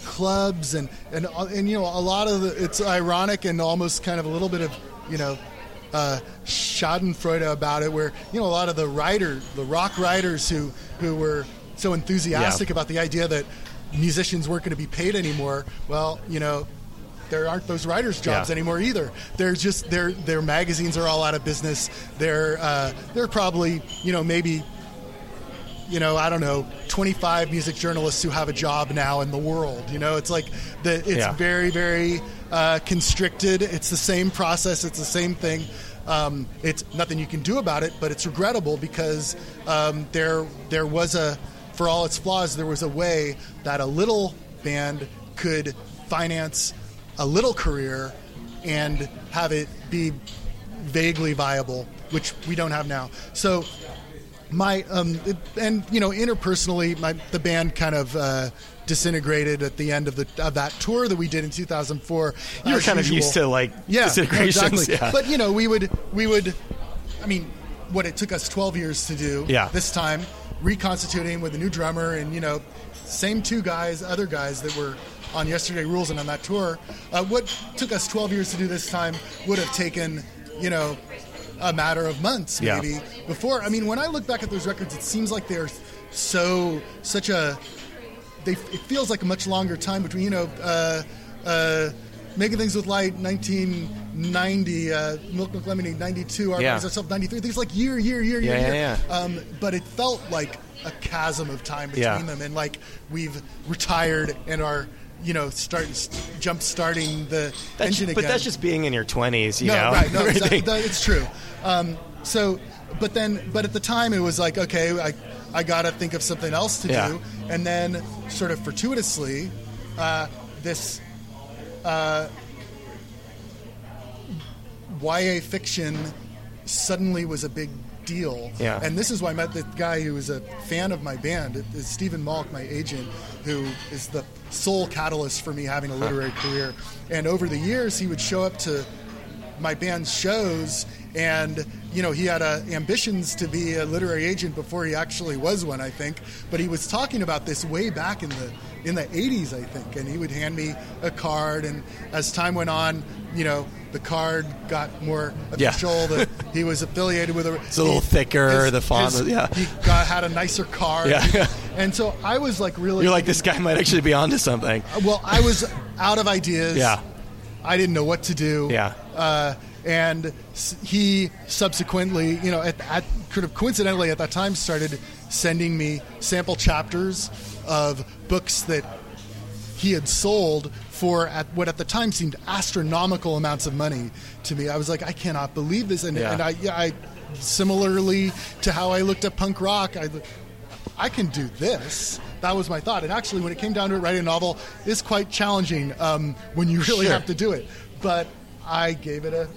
clubs and a lot of it's ironic and almost kind of a little bit of Schadenfreude about it, where a lot of the rock writers who were so enthusiastic about the idea that musicians weren't going to be paid anymore. Well, there aren't those writers' jobs anymore either. There's just their magazines are all out of business. They're probably I don't know, 25 music journalists who have a job now in the world. Very, very constricted. It's the same process. It's the same thing. It's nothing you can do about it, but it's regrettable because there was a, for all its flaws, there was a way that a little band could finance a little career and have it be vaguely viable, which we don't have now. So my interpersonally, the band kind of disintegrated at the end of that tour that we did in 2004. You were kind of used to disintegrations, exactly. But we would. I mean, what it took us 12 years to do this time, reconstituting with a new drummer and, you know, same two guys, other guys that were on Yesterday Rules and on that tour. What took us 12 years to do this time would have taken, you know, a matter of months maybe before. I mean, when I look back at those records, it seems like they're it feels like a much longer time between, you know, Making Things with Light, 1990, Milk, Lemonade, 92, Our Bodies Ourselves, 93. There's like year. But it felt like a chasm of time between them, and like we've retired and are, you know, jump starting the engine again. But that's just being in your 20s, you know. Right, no, it's true. But at the time it was like, okay, I got to think of something else to do. And then sort of fortuitously, this YA fiction suddenly was a big deal. Yeah. And this is why I met the guy who was a fan of my band. It's Stephen Malk, my agent, who is the sole catalyst for me having a literary career. And over the years, he would show up to my band's shows, and, you know, he had ambitions to be a literary agent before he actually was one, I think. But he was talking about this way back in the 80s, I think, and he would hand me a card, and as time went on, you know, the card got more official. That he was affiliated with it's a little thicker. The font was, he had a nicer card. Yeah. And so I was like, really, you're like, this guy might actually be onto something. Well, I was out of ideas. Yeah. I didn't know what to do. Yeah. And he subsequently, you know, coincidentally at that time, started sending me sample chapters of books that he had sold for what at the time seemed astronomical amounts of money to me. I was like, I cannot believe this. And I similarly to how I looked at punk rock, I can do this. That was my thought. And actually, when it came down to it, writing a novel is quite challenging when you really have to do it. But I gave it a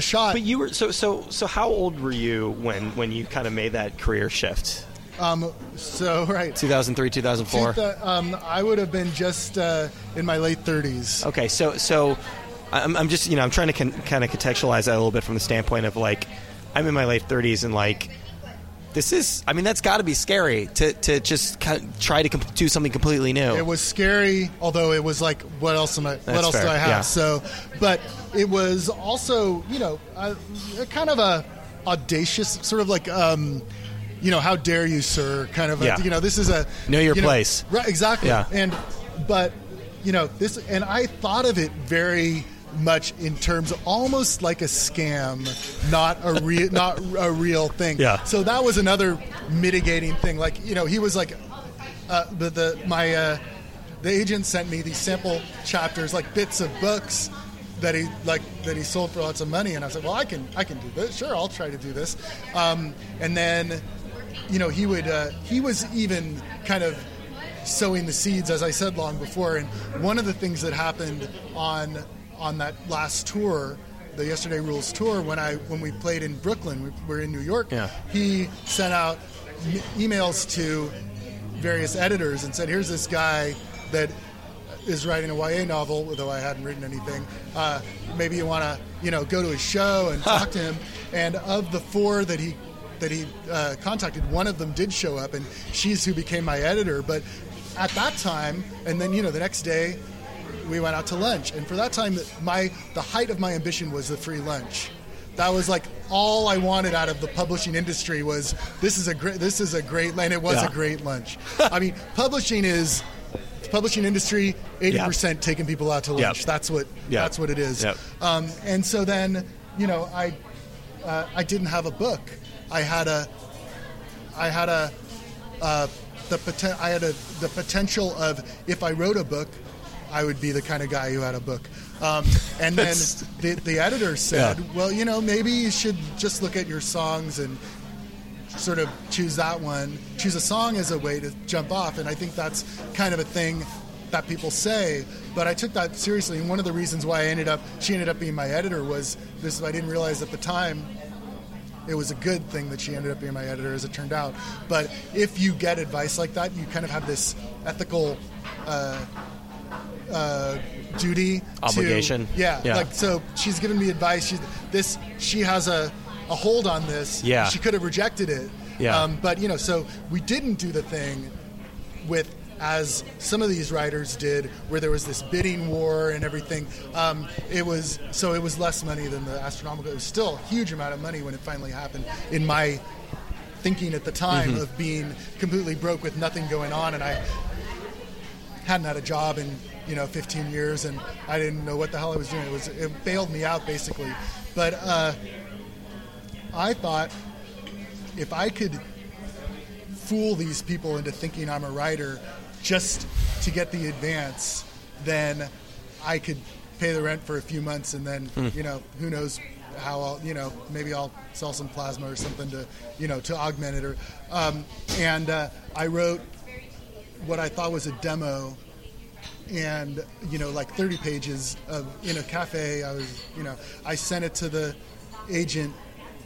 shot. But you were so how old were you when you kind of made that career shift? 2003, 2004. I would have been just in my late 30s. Okay, so I'm just, you know, I'm trying to kind of contextualize that a little bit from the standpoint of like, I'm in my late 30s, and like, this is, I mean, that's got to be scary to just kind of try to do something completely new. It was scary, although it was like, what else do I have? Yeah. So, but it was also, you know, a kind of a audacious sort of like, you know, how dare you, sir, kind of, you know, this is a... Know your place. Right, exactly. Yeah. But, you know, this... And I thought of it very much in terms of almost like a scam, not a real thing. Yeah. So that was another mitigating thing. Like, you know, he was like... The agent sent me these sample chapters, like bits of books that he sold for lots of money. And I was like, well, I can do this. Sure, I'll try to do this. And then... You know, he was even kind of sowing the seeds, as I said, long before. And one of the things that happened on that last tour, the Yesterday Rules tour, when we played in Brooklyn, we were in New York. Yeah. He sent out emails to various editors and said, "Here's this guy that is writing a YA novel," although I hadn't written anything. Maybe you want to, you know, go to his show and talk to him. And of the four that he contacted, one of them did show up, and she's who became my editor. But at that time, and then, you know, the next day we went out to lunch, and for that time the height of my ambition was the free lunch. That was like all I wanted out of the publishing industry was this is a great and it was a great lunch. I mean, publishing industry, 80% taking people out to lunch. Yep. That's what it is. Yep. And so then, you know, I didn't have a book. I had the potential of, if I wrote a book, I would be the kind of guy who had a book. And then the editor said, "Well, you know, maybe you should just look at your songs and sort of choose a song as a way to jump off." And I think that's kind of a thing that people say, but I took that seriously. And one of the reasons why she ended up being my editor was this: I didn't realize at the time. It was a good thing that she ended up being my editor, as it turned out. But if you get advice like that, you kind of have this ethical duty, obligation. Like, so she's given me advice. She has a a hold on this. Yeah. She could have rejected it. Yeah. But, you know, so we didn't do the thing with, as some of these writers did, where there was this bidding war and everything. It was less money than the astronomical. It was still a huge amount of money when it finally happened, in my thinking at the time, mm-hmm. of being completely broke with nothing going on, and I hadn't had a job in, 15 years, and I didn't know what the hell I was doing. It bailed me out, basically. But I thought, if I could fool these people into thinking I'm a writer just to get the advance, then I could pay the rent for a few months, and then, who knows how I'll, maybe I'll sell some plasma or something to, to augment it. Or, I wrote what I thought was a demo, and, 30 pages of, in a cafe. I was, I sent it to the agent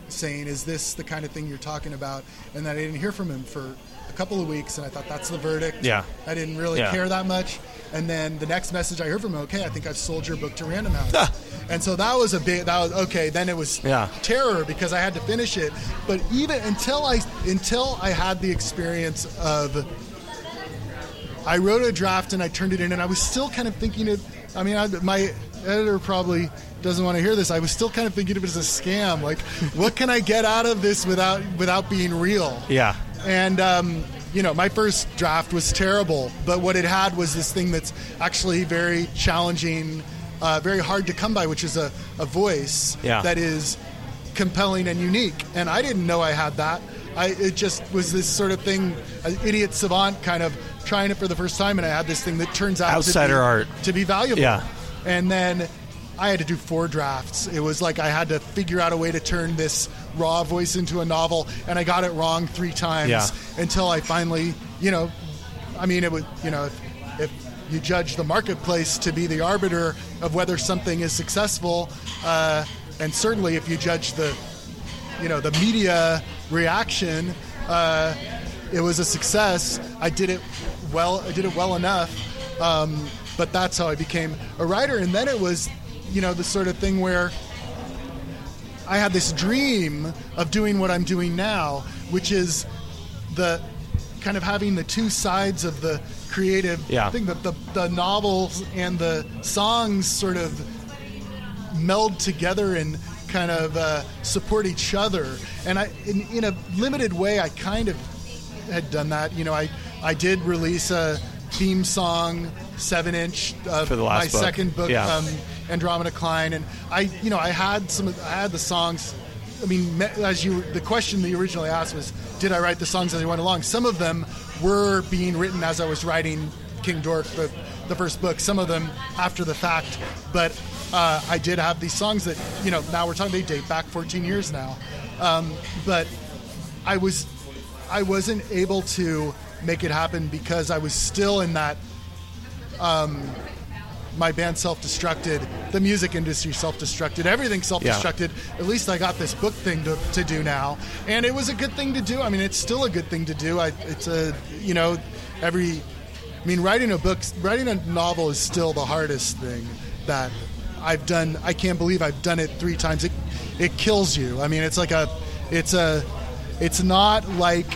saying, is this the kind of thing you're talking about? And then I didn't hear from him for a couple of weeks, and I thought, that's the verdict. Yeah. I didn't really care that much. And then the next message I heard from him, okay, I think I've sold your book to Random House. And so that was okay. Then it was terror, because I had to finish it. But even until I had the experience of, I wrote a draft and I turned it in, and I was still kind of thinking it. I mean, my editor probably doesn't want to hear this. I was still kind of thinking of it as a scam. Like, what can I get out of this without being real? Yeah. And, my first draft was terrible, but what it had was this thing that's actually very challenging, very hard to come by, which is a voice that is compelling and unique. And I didn't know I had that. It just was this sort of thing, an idiot savant kind of trying it for the first time, and I had this thing that turns out to be valuable. Yeah. And then I had to do 4 drafts. It was like I had to figure out a way to turn this raw voice into a novel, and I got it wrong 3 times until I finally, it would, if you judge the marketplace to be the arbiter of whether something is successful, and certainly if you judge the, the media reaction, it was a success. I did it well enough, but that's how I became a writer. And then it was, the sort of thing where I had this dream of doing what I'm doing now, which is the kind of having the 2 sides of the creative thing, that the novels and the songs sort of meld together and kind of support each other. And I, in a limited way, I kind of had done that. I did release a theme song 7-inch of my second book, Andromeda Klein, and I had the songs. I mean, the question that you originally asked was, did I write the songs as I went along? Some of them were being written as I was writing King Dork, the first book. Some of them after the fact, but I did have these songs that now we're talking. They date back 14 years now, but I wasn't able to make it happen because I was still in that. My band self-destructed, the music industry self-destructed, everything self-destructed. Yeah. At least I got this book thing to do now, and it was a good thing to do. I mean, it's still a good thing to do. Writing a novel is still the hardest thing that I've done. I can't believe I've done it 3 times. It kills you. I mean, it's not like,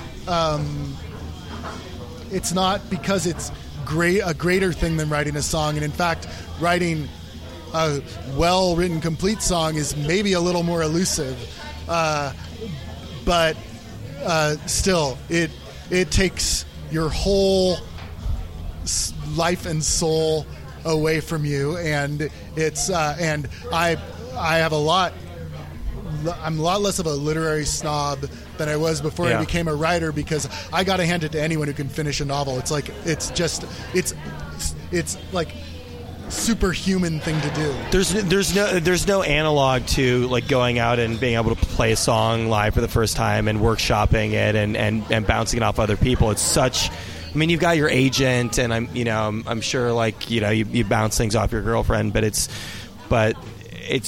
it's not because it's a greater thing than writing a song, and in fact writing a well-written complete song is maybe a little more elusive, but still it takes your whole life and soul away from you, and it's and I have I'm a lot less of a literary snob than I was before I became a writer, because I got to hand it to anyone who can finish a novel. It's like, it's like superhuman thing to do. There's no analog to like going out and being able to play a song live for the first time and workshopping it and bouncing it off other people. It's such, I mean, you've got your agent, and I'm sure you bounce things off your girlfriend, but it's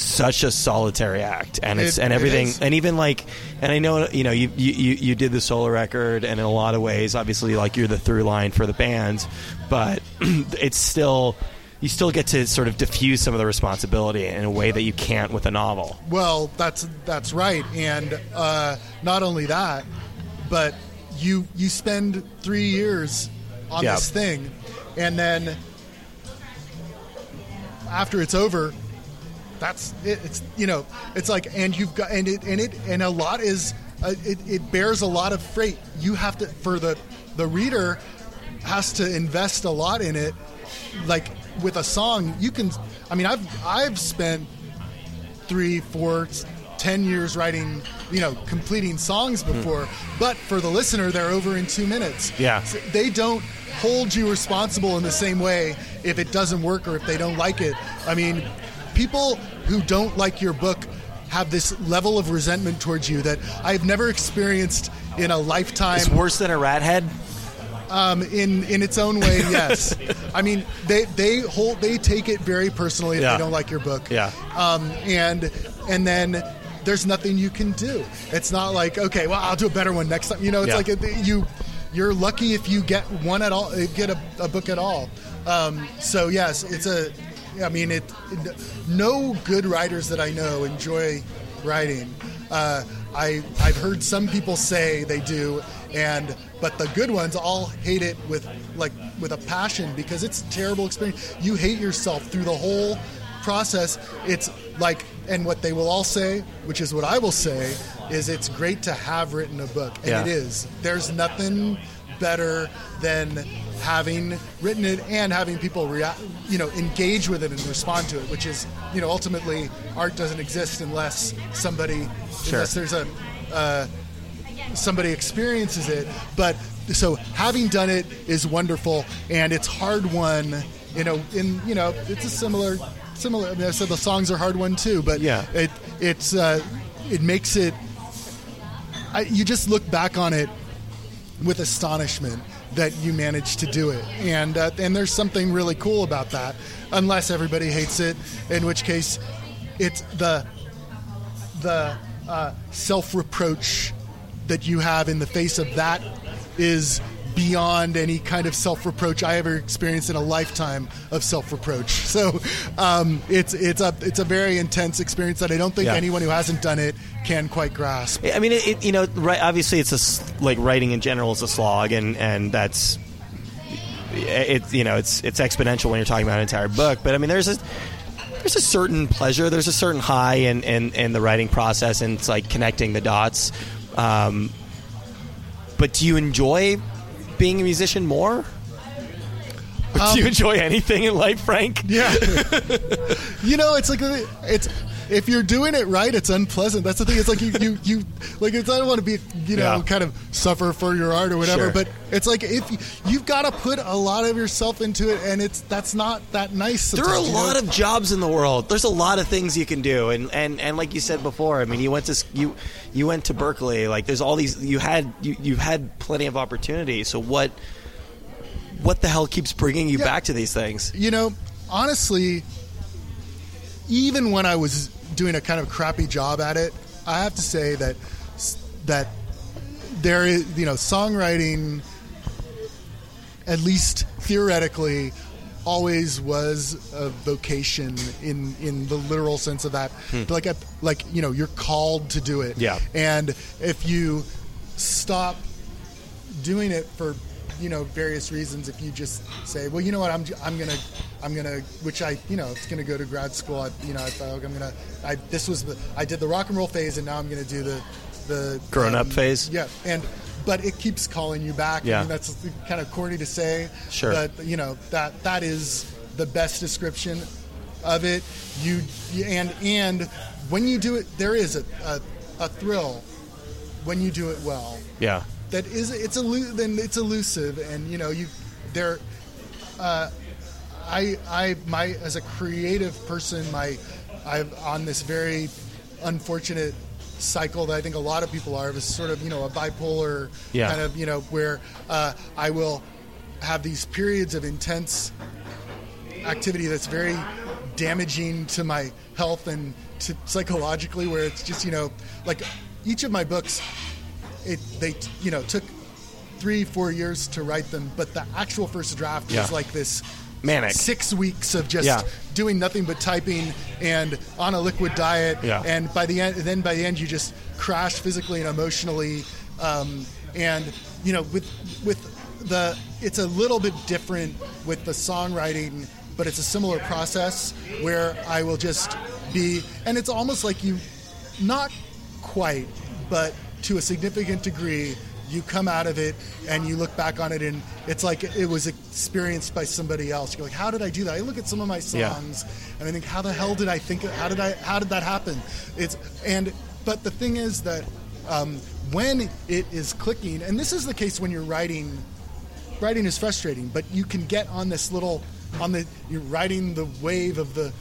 such a solitary act, and everything. And even and I know, you did the solo record, and in a lot of ways, obviously, you're the through line for the band, but it's still, you still get to sort of diffuse some of the responsibility in a way that you can't with a novel. Well, that's right. And not only that, but you spend 3 years on this thing, and then after it's over, that's it. It's, you know, it's like, and you've got, and a lot is, it bears a lot of freight. You have to, for the reader has to invest a lot in it. Like with a song, you can, I mean, I've spent 3, 4, 10 years writing, you know, completing songs before, but for the listener, they're over in 2 minutes. Yeah. So they don't hold you responsible in the same way if it doesn't work or if they don't like it. I mean, people who don't like your book have this level of resentment towards you that I've never experienced in a lifetime. It's worse than a rat head? In its own way, yes. I mean, they take it very personally if they don't like your book. Yeah. And then there's nothing you can do. It's not like, okay, well, I'll do a better one next time. You know, it's like you're lucky if you get one at all, get a book at all. So yes, it's a. I mean, no good writers that I know enjoy writing. I've heard some people say they do, but the good ones all hate it with a passion because it's a terrible experience. You hate yourself through the whole process. It's like, and what they will all say, which is what I will say, is it's great to have written a book, and it is. There's nothing better than having written it and having people react, you know, engage with it and respond to it, which is, you know, ultimately art doesn't exist unless somebody unless there's a somebody experiences it. But so having done it is wonderful, and it's hard won. You know, it's a similar. I mean, I said the songs are hard won too, but it makes it. You just look back on it with astonishment that you managed to do it, and there's something really cool about that. Unless everybody hates it, in which case, it's the self-reproach that you have in the face of that is beyond any kind of self-reproach I ever experienced in a lifetime of self-reproach. So it's a very intense experience that I don't think anyone who hasn't done it can quite grasp. I mean, obviously it's like writing in general is a slog, and that's it. You know, it's exponential when you're talking about an entire book. But I mean, there's a certain pleasure, there's a certain high in the writing process, and it's like connecting the dots. But do you enjoy being a musician more? Or do you enjoy anything in life, Frank? Yeah. You know, it's like if you're doing it right, it's unpleasant. That's the thing. It's like you like it's, I don't want to be, you know, kind of suffer for your art or whatever, but it's like if you've got to put a lot of yourself into it, and that's not that nice. There are a lot of jobs in the world. There's a lot of things you can do, and like you said before, I mean, you went to Berkeley. Like, there's all these you had plenty of opportunities. So what the hell keeps bringing you back to these things? You know, honestly, even when I was doing a kind of crappy job at it, I have to say that there is, you know, songwriting, at least theoretically, always was a vocation in the literal sense of that. Like you know, you're called to do it. Yeah. And if you stop doing it for, you know, various reasons, if you just say, well, you know what, I'm gonna, which I, you know, it's gonna go to grad school. I did the rock and roll phase, and now I'm gonna do the grown up phase. Yeah, but it keeps calling you back. Yeah, I mean, that's kind of corny to say. Sure, but you know that is the best description of it. And when you do it, there is a thrill when you do it well. Yeah, that is it's elusive, and you know there. As a creative person, I'm on this very unfortunate cycle that I think a lot of people are, of sort of, you know, a bipolar kind of, you know, where I will have these periods of intense activity that's very damaging to my health and to psychologically, where it's just, you know, like each of my books, they you know, took 3-4 years to write them, but the actual first draft was like this manic 6 weeks of just doing nothing but typing and on a liquid diet. Yeah. And by the end, you just crash physically and emotionally. And you know, with it's a little bit different with the songwriting, but it's a similar process where I will just be, and it's almost like you, not quite, but to a significant degree, you come out of it and you look back on it and it's like it was experienced by somebody else. You're like, how did I do that? I look at some of my songs and I think, how the hell did I think? How did that happen? But the thing is that when it is clicking, and this is the case when you're writing is frustrating, but you can get on this little, you're riding the wave of the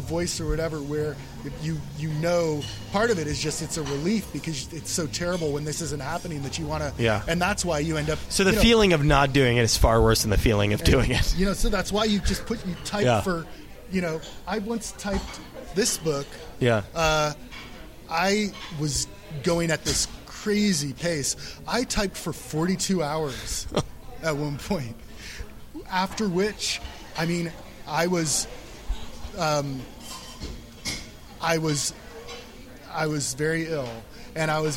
voice or whatever, where you know part of it is just it's a relief because it's so terrible when this isn't happening that you want to, and that's why you end up. So the feeling of not doing it is far worse than the feeling of doing it. You know, so that's why you just type for, you know, I once typed this book. Yeah. I was going at this crazy pace. I typed for 42 hours at one point, after which, I mean, I was very ill, and I was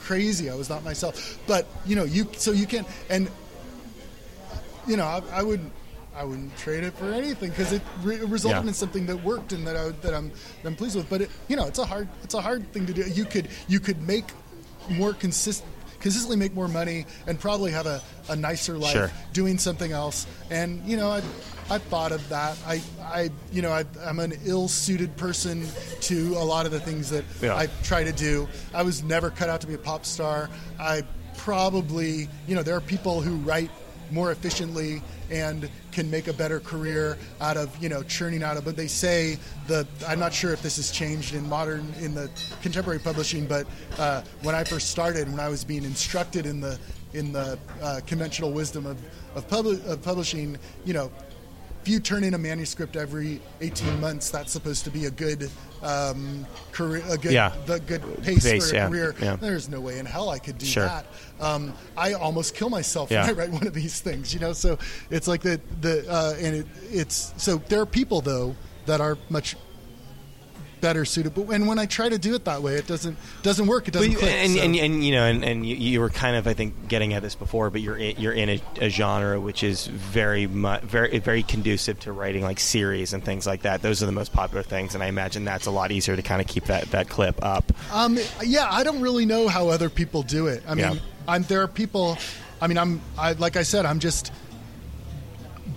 crazy. I was not myself. But you know, you can, and you know, I wouldn't trade it for anything because it resulted in something that worked and that I'm pleased with. But it, you know, it's a hard thing to do. You could make more consistently make more money and probably have a nicer life doing something else. And you know, I've thought of that. I'm an ill-suited person to a lot of the things that I try to do. I was never cut out to be a pop star. I probably, you know, there are people who write more efficiently and can make a better career out of, you know, churning out of, but they say I'm not sure if this has changed in the contemporary publishing, but when I first started, when I was being instructed in the conventional wisdom of publishing, you know, if you turn in a manuscript every 18 months, that's supposed to be a good career, good pace for a career. Yeah. There's no way in hell I could do that. I almost kill myself when I write one of these things, you know. So it's like so there are people though that are much better suited, but and when I try to do it that way, it doesn't work. It doesn't click. And you know, and you were kind of, I think, getting at this before, but you're in a genre which is very, very conducive to writing like series and things like that. Those are the most popular things, and I imagine that's a lot easier to kind of keep that clip up. I don't really know how other people do it. I mean, there are people. I mean, like I said, I'm just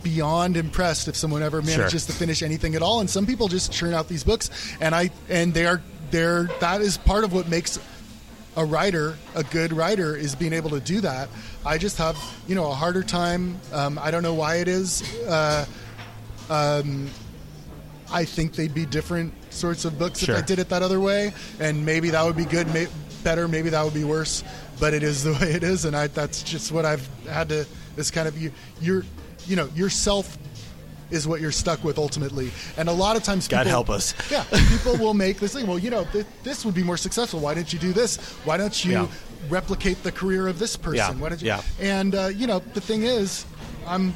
beyond impressed if someone ever manages to finish anything at all, and some people just churn out these books, and they're that is part of what makes a good writer is being able to do that. I just have, you know, a harder time. I don't know why it is. I think they'd be different sorts of books if I did it that other way, and maybe that would be good, better, maybe that would be worse, but it is the way it is, and that's just what I've had to. It's kind of you know, yourself is what you're stuck with ultimately. And a lot of times people... God help us. Yeah, people will make this thing, well, you know, this would be more successful. Why didn't you do this? Why don't you replicate the career of this person? Why don't you... Yeah. And, you know, the thing is, I'm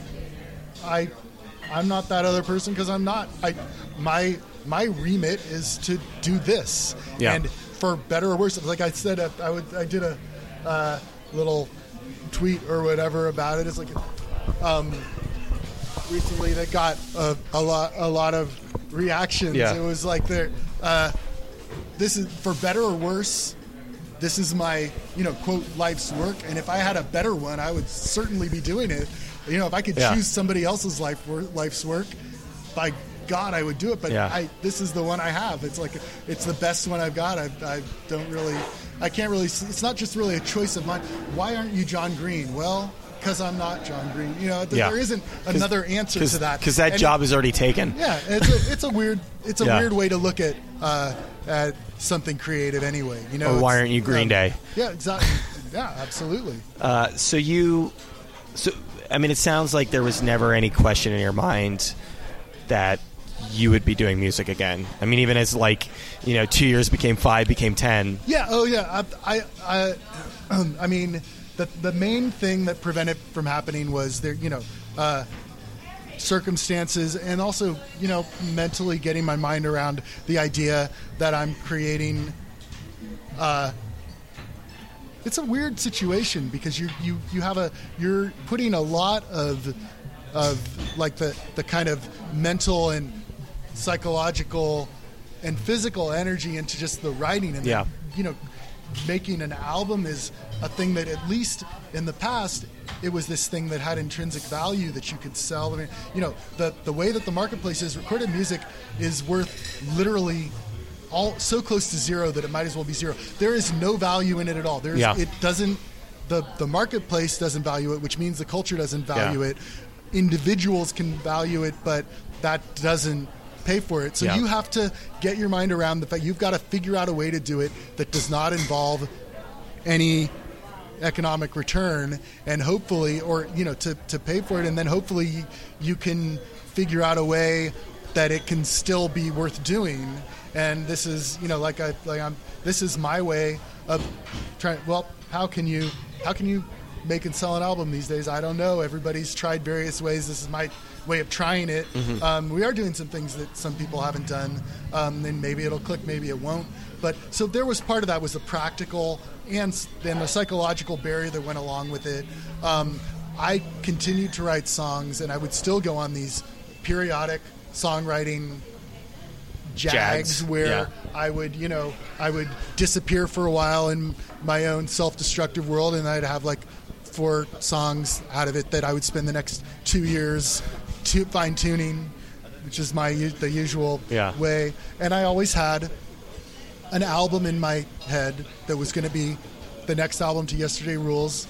not that other person because I'm not... My remit is to do this. Yeah. And for better or worse, like I said, I did a little tweet or whatever about it. It's like... recently that got a lot of reactions. Yeah. It was like this is, for better or worse, this is my, you know, quote, life's work, and if I had a better one, I would certainly be doing it. You know, if I could choose somebody else's life's work, by God, I would do it, but this is the one I have. It's like, it's the best one I've got. I can't really, it's not just really a choice of mine. Why aren't you John Green? Well, because I'm not John Green. You know, there isn't another answer to that. Because that job is already taken. Yeah, it's a weird way to look at something creative anyway. You know, or why aren't you Green Day? Yeah, exactly. Yeah, absolutely. So I mean, it sounds like there was never any question in your mind that you would be doing music again. I mean, even as, like, you know, 2 years became 5, became 10. Yeah. Oh yeah. I mean. the main thing that prevented it from happening was there, circumstances, and also, mentally getting my mind around the idea that I'm creating. It's a weird situation because you're putting a lot of like the kind of mental and psychological and physical energy into just the writing, and yeah. Making an album is a thing that, at least in the past, it was this thing that had intrinsic value that you could sell. I mean, the way that the marketplace is, recorded music is worth literally all so close to zero that it might as well be zero. There is no value in it at all. It doesn't. The marketplace doesn't value it, which means the culture doesn't value it. Individuals can value it, but that doesn't pay for it. So you have to get your mind around the fact you've got to figure out a way to do it that does not involve any economic return, and hopefully, or to pay for it, and then hopefully you can figure out a way that it can still be worth doing. And this is this is my way of trying. Well, how can you make and sell an album these days? I don't know. Everybody's tried various ways. This is my way of trying it. Mm-hmm. We are doing some things that some people haven't done. Then maybe it'll click, maybe it won't. But so there was part of that was the practical and then the psychological barrier that went along with it. I continued to write songs, and I would still go on these periodic songwriting jags. Where I would disappear for a while in my own self-destructive world, and I'd have like 4 songs out of it that I would spend the next 2 years to fine-tuning, which is the usual way. And I always had an album in my head that was going to be the next album to Yesterday Rules.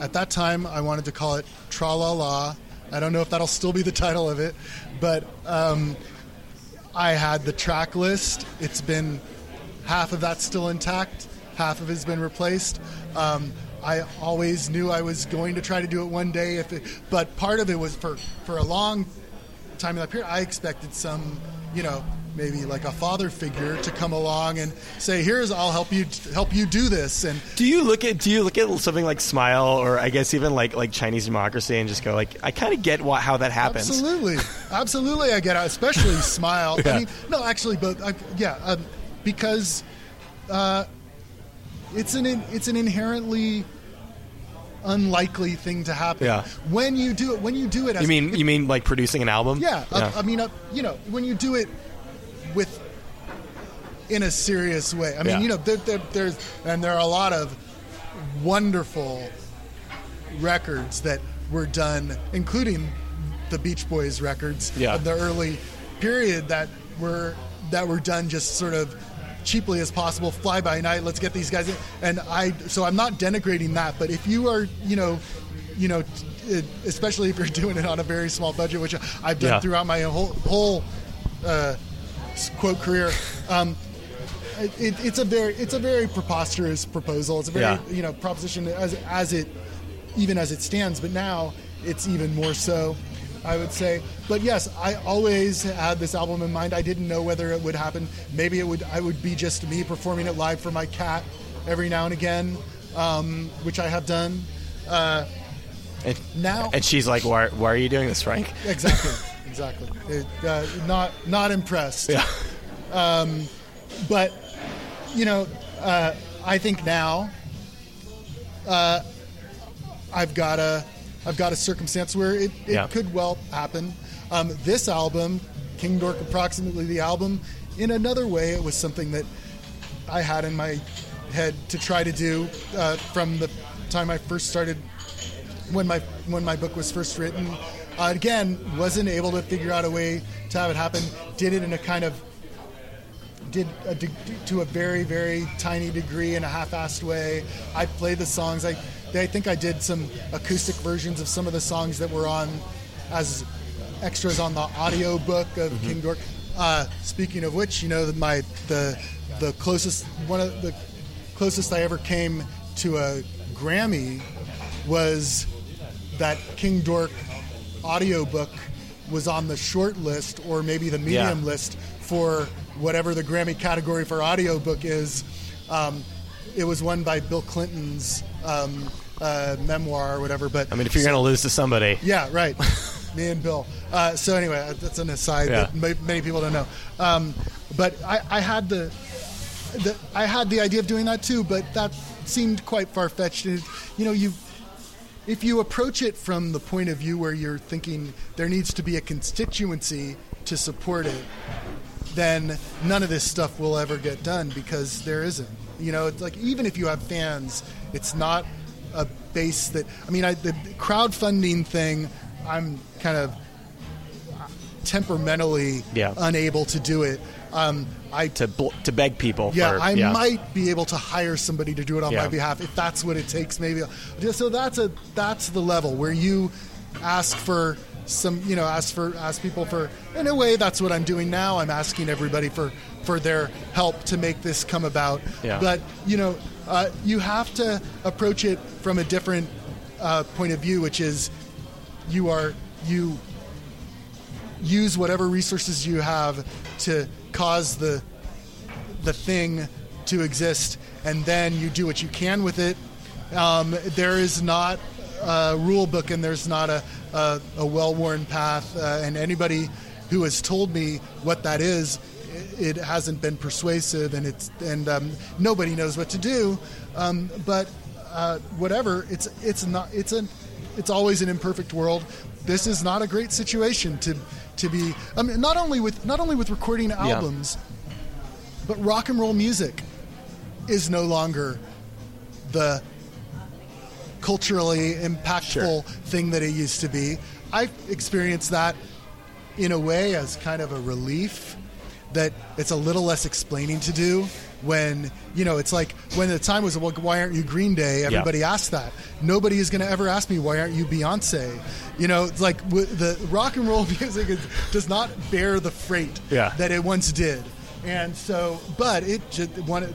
At that time, I wanted to call it Tra-La-La. I don't know if that'll still be the title of it, but I had the track list. It's been half of that still intact, half of it's been replaced. I always knew I was going to try to do it one day, but part of it was for a long time in that period, I expected some, maybe like a father figure to come along and say, "Here's, I'll help you do this." And do you look at something like Smile, or I guess even like Chinese Democracy, and just go like, "I kind of get how that happens." Absolutely, I get it. Especially Smile. Yeah. I mean, no, actually, but because it's an inherently unlikely thing to happen. Yeah. When you do it, you mean like producing an album? Yeah. When you do it. With in a serious way. I mean, there are a lot of wonderful records that were done, including the Beach Boys records of the early period that were done just sort of cheaply as possible, fly by night. Let's get these guys in. And so I'm not denigrating that, but if you are, especially if you're doing it on a very small budget, which I've done throughout my whole quote career, it's a very preposterous proposal. It's a very proposition as it stands, but now it's even more so, I would say. But yes, I always had this album in mind. I didn't know whether it would happen. Maybe I would be just me performing it live for my cat every now and again, which I have done. And she's like, "Why are you doing this, Frank?" Exactly. Exactly. Not impressed. Yeah. But, I think now I've got a circumstance where it could well happen. This album, King Dork Approximately, the album, in another way, it was something that I had in my head to try to do from the time I first started, when my book was first written. Again, wasn't able to figure out a way to have it happen. Did it in a kind of to a very, very tiny degree, in a half-assed way. I played the songs. I think I did some acoustic versions of some of the songs that were on as extras on the audio book of King Dork. Speaking of which, the closest I ever came to a Grammy was that King Dork audiobook was on the short list, or maybe the medium list, for whatever the Grammy category for audiobook is. It was won by Bill Clinton's memoir or whatever. But I mean, if you're going to lose to somebody. Yeah, right. Me and Bill. So anyway, that's an aside that many people don't know. But I had the idea of doing that too, but that seemed quite far-fetched. You know, if you approach it from the point of view where you're thinking there needs to be a constituency to support it, then none of this stuff will ever get done because there isn't. You know, it's like even if you have fans, it's not a base that... I mean, the crowdfunding thing, I'm kind of temperamentally unable to do it. To beg people. Yeah, I might be able to hire somebody to do it on my behalf if that's what it takes. Maybe so. That's the level where you ask for some. You know, ask people for. In a way, that's what I'm doing now. I'm asking everybody for their help to make this come about. Yeah. But you know, you have to approach it from a different point of view, which is you use whatever resources you have to cause the thing to exist, and then you do what you can with it. There is not a rule book, and there's not a well-worn path, and anybody who has told me what that is, it hasn't been persuasive, and nobody knows what to do. But whatever, it's always an imperfect world. This is not a great situation to be. I mean, not only with recording albums, but rock and roll music is no longer the culturally impactful thing that it used to be. I've experienced that in a way as kind of a relief that it's a little less explaining to do. When, you know, it's like when the time was, well, why aren't you Green Day? Everybody asked that. Nobody is going to ever ask me, why aren't you Beyonce? You know, it's like the rock and roll music does not bear the freight that it once did. And so, but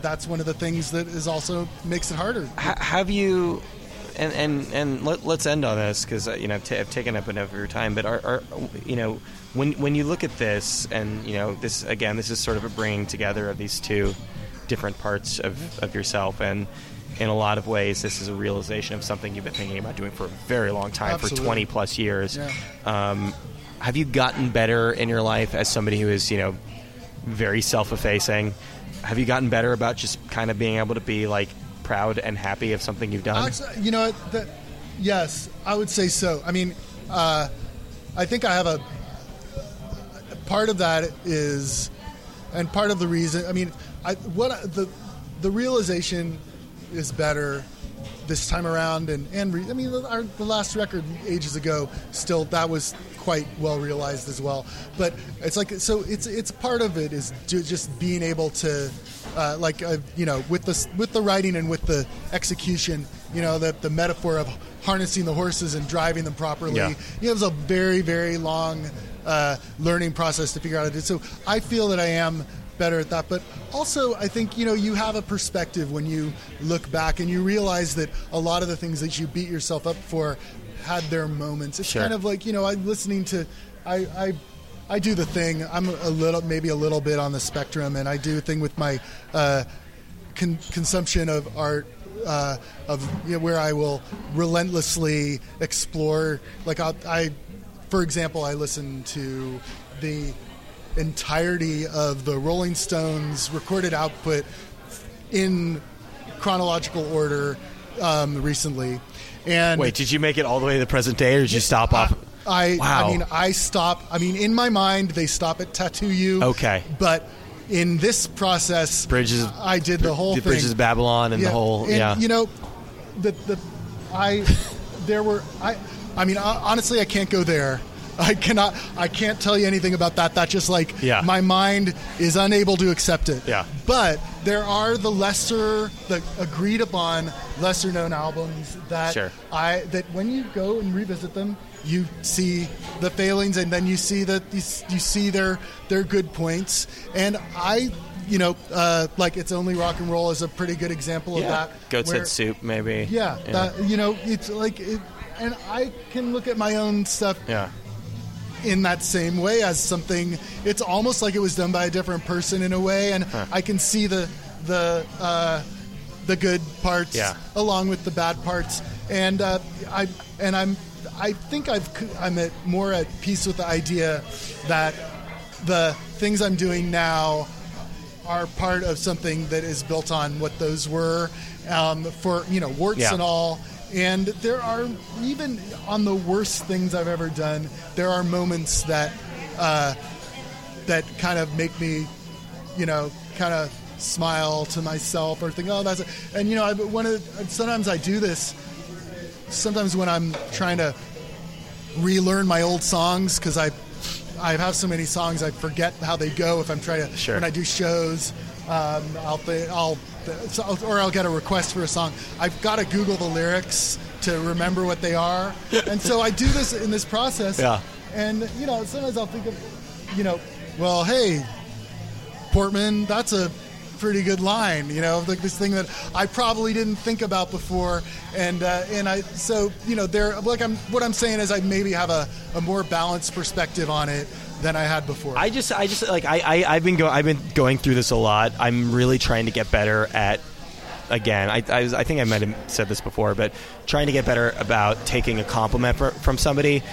that's one of the things that is also makes it harder. Have you, and let's end on this because, you know, I've taken up enough of your time, but are you know, when you look at this and, you know, this, again, this is sort of a bringing together of these two different parts of yourself, and in a lot of ways this is a realization of something you've been thinking about doing for a very long time. Absolutely. For 20 plus years. Have you gotten better in your life as somebody who is, you know, very self-effacing? Have you gotten better about just kind of being able to be like proud and happy of something you've done? You know, yes, I would say so. I mean, I think I have a part of that is, and part of the reason, I mean, the realization is better this time around, and I mean, the last record ages ago, still that was quite well realized as well. But it's like, so it's part of it is just being able to you know, with the writing and with the execution, you know, the metaphor of harnessing the horses and driving them properly. Yeah. You know, it was a very, very long learning process to figure out how to do. So I feel that I am better at that, but also I think, you know, you have a perspective when you look back and you realize that a lot of the things that you beat yourself up for had their moments. It's kind of like, you know, I'm listening to, I do the thing. I'm maybe a little bit on the spectrum, and I do a thing with my consumption of art, of, you know, where I will relentlessly explore. Like for example, I listen to the entirety of the Rolling Stones recorded output in chronological order recently. And wait, did you make it all the way to the present day, or did you stop off? Wow. I mean, in my mind, they stop at Tattoo You. Okay. But in this process, Bridges, I did the whole thing. Bridges of Babylon and the whole, you know, honestly, I can't go there. I can't tell you anything about that. That just my mind is unable to accept it. Yeah. But there are the agreed upon lesser known albums that that when you go and revisit them, you see the failings, and then you see their good points. And I, you know, It's Only Rock and Roll is a pretty good example of that. Goat's Head Soup, maybe. Yeah. That, you know, it's like, and I can look at my own stuff. Yeah. In that same way as something, it's almost like it was done by a different person in a way, and I can see the good parts along with the bad parts, And I think I'm more at peace with the idea that the things I'm doing now are part of something that is built on what those were, for, you know, warts and all. And there are, even on the worst things I've ever done, there are moments that that kind of make me, you know, kind of smile to myself or think, oh, that's it. And, you know, sometimes I do this. Sometimes when I'm trying to relearn my old songs, because I have so many songs I forget how they go. If I'm trying to, when I do shows, I'll get a request for a song. I've got to Google the lyrics to remember what they are, and so I do this in this process. Yeah. And you know, sometimes I'll think of, you know, well, hey, Portman, that's a pretty good line. You know, like this thing that I probably didn't think about before, what I'm saying is I maybe have a more balanced perspective on it than I had before. I've been going through this a lot. I'm really trying to get better at, again, I think I might have said this before, but trying to get better about taking a compliment from somebody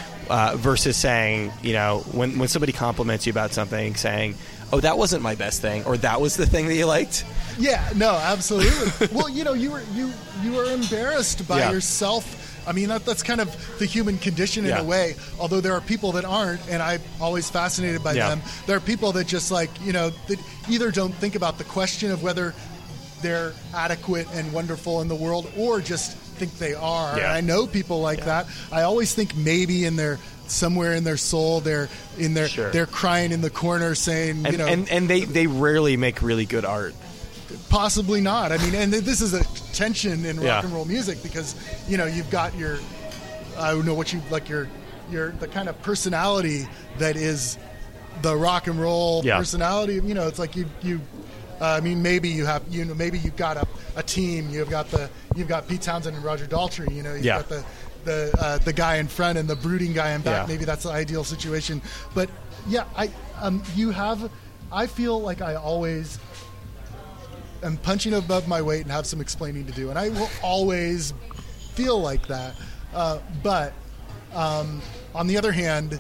versus saying, you know, when somebody compliments you about something, saying, oh, that wasn't my best thing, or that was the thing that you liked. Yeah, no, absolutely. Well, you know, you were embarrassed by yourself. I mean, that's kind of the human condition in a way, although there are people that aren't, and I'm always fascinated by them. There are people that just, like, you know, that either don't think about the question of whether they're adequate and wonderful in the world, or just think they are. Yeah. I know people like that. I always think maybe somewhere in their soul, they're crying in the corner saying, you know. And they rarely make really good art. Possibly not. I mean, and this is a tension in rock and roll music, because, you know, you've got your, I don't know what you like, your the kind of personality that is the rock and roll personality. You know, it's like maybe you've got a team. You've got Pete Townshend and Roger Daltrey. You know, you've got the guy in front and the brooding guy in back. Yeah. Maybe that's the ideal situation. But I feel like I always am punching above my weight and have some explaining to do, and I will always feel like that. But on the other hand,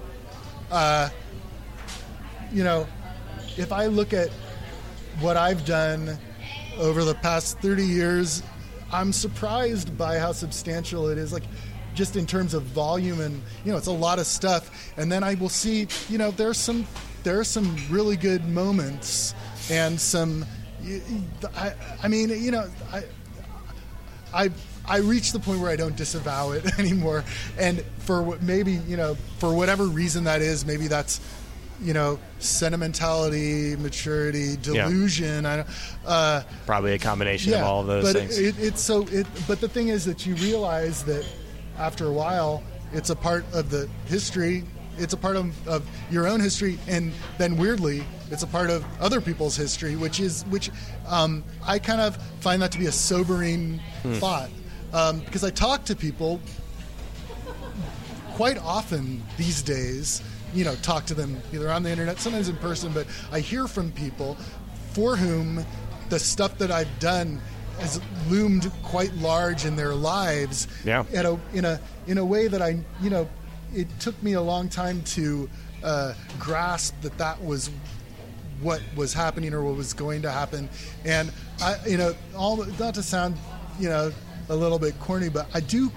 you know, if I look at what I've done over the past 30 years, I'm surprised by how substantial it is. Like, just in terms of volume, and, you know, it's a lot of stuff. And then I will see, you know, there are some really good moments, and some. I mean, you know, I reach the point where I don't disavow it anymore. And for whatever reason that is, maybe that's, you know, sentimentality, maturity, delusion. Yeah. Probably a combination of all of those things. But the thing is that you realize that, after a while, it's a part of the history. It's a part of your own history, and then weirdly, it's a part of other people's history, which I kind of find that to be a sobering thought, because I talk to people quite often these days. You know, talk to them either on the internet, sometimes in person, but I hear from people for whom the stuff that I've done has loomed quite large in their lives, in a way that I, you know, it took me a long time to grasp that was what was happening or what was going to happen. And I, you know, not to sound, you know, a little bit corny, but I do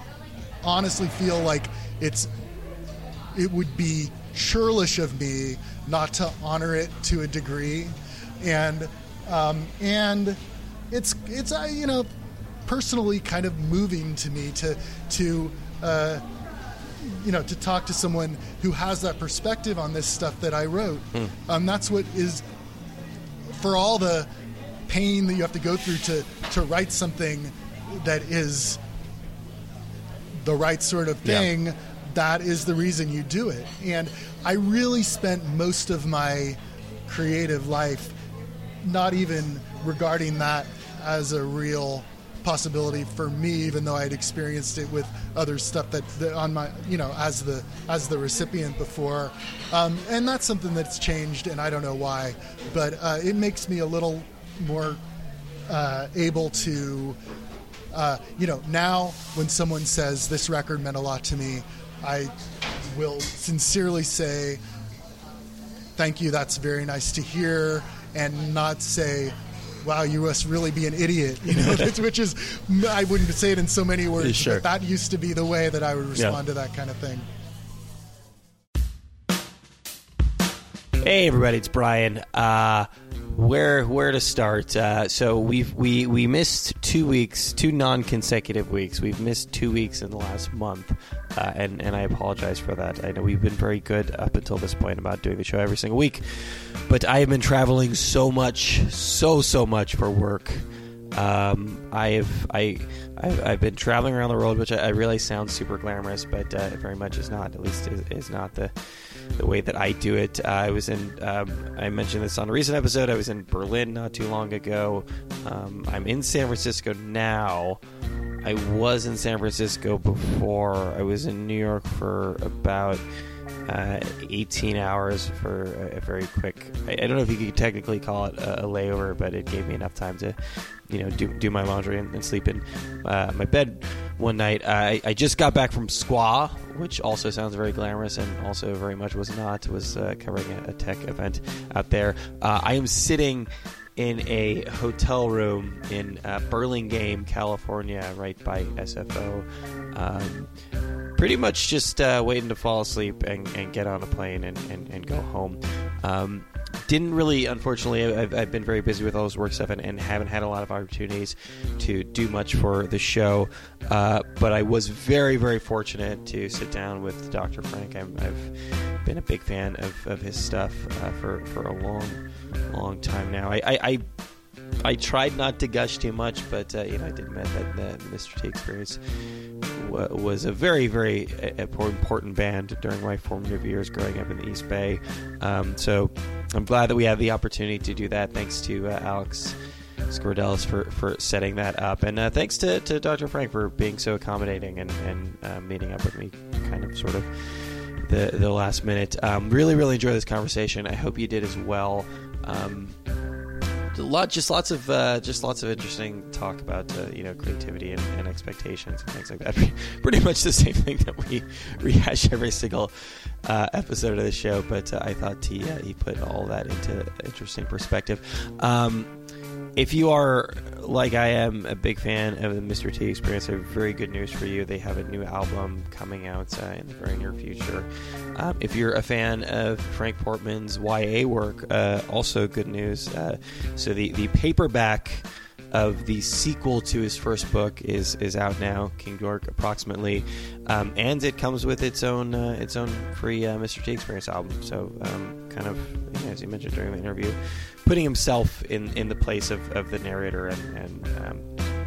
honestly feel like it would be churlish of me not to honor it to a degree, and. It's you know, personally kind of moving to me to you know, to talk to someone who has that perspective on this stuff that I wrote. That's what is, for all the pain that you have to go through to write something that is the right sort of thing, that is the reason you do it. And I really spent most of my creative life not even regarding that as a real possibility for me, even though I had experienced it with other stuff that on my, you know, as the recipient before, and that's something that's changed, and I don't know why, but it makes me a little more able to you know, now when someone says this record meant a lot to me, I will sincerely say thank you, that's very nice to hear, and not say, wow, you must really be an idiot, you know, which is, I wouldn't say it in so many words, sure, but that used to be the way that I would respond to that kind of thing. Hey everybody, it's Brian. Where to start? So we missed 2 weeks, two non-consecutive weeks. We've missed 2 weeks in the last month, and I apologize for that. I know we've been very good up until this point about doing the show every single week, but I have been traveling so much, so much for work. I've been traveling around the world, which I realize sounds super glamorous, but it very much is not. At least is not the way that I do it. I was in, I mentioned this on a recent episode, I was in Berlin not too long ago. I'm in San Francisco now. I was in San Francisco before. I was in New York for about 18 hours for a very quick, I don't know if you could technically call it a layover, but it gave me enough time to, you know, do my laundry and sleep in my bed one night. I just got back from Squaw, which also sounds very glamorous and also very much was not. Was covering a tech event out there. I am sitting in a hotel room in Burlingame, California, right by SFO. Pretty much just waiting to fall asleep and get on a plane and go home. Didn't really, unfortunately, I've been very busy with all this work stuff and haven't had a lot of opportunities to do much for the show. But I was very, very fortunate to sit down with Dr. Frank. I've been a big fan of his stuff for a long time now. I tried not to gush too much, but you know, I did admit that Mr. T Experience was a very, very important band during my formative years growing up in the East Bay. So I'm glad that we have the opportunity to do that. Thanks to Alex Scordelis for setting that up. And thanks to Dr. Frank for being so accommodating and meeting up with me kind of sort of the last minute. Really, really enjoyed this conversation. I hope you did as well. Lots of interesting talk about you know, creativity and expectations and things like that. Pretty much the same thing that we rehash every single episode of the show. But I thought he put all that into interesting perspective. If you are, like I am, a big fan of the Mr. T Experience, I have very good news for you. They have a new album coming out in the very near future. If you're a fan of Frank Portman's YA work, also good news. So the paperback of the sequel to his first book is out now, King Dork Approximately, and it comes with its own free Mr. T Experience album. So kind of, you know, as you mentioned during the interview, putting himself in the place of the narrator and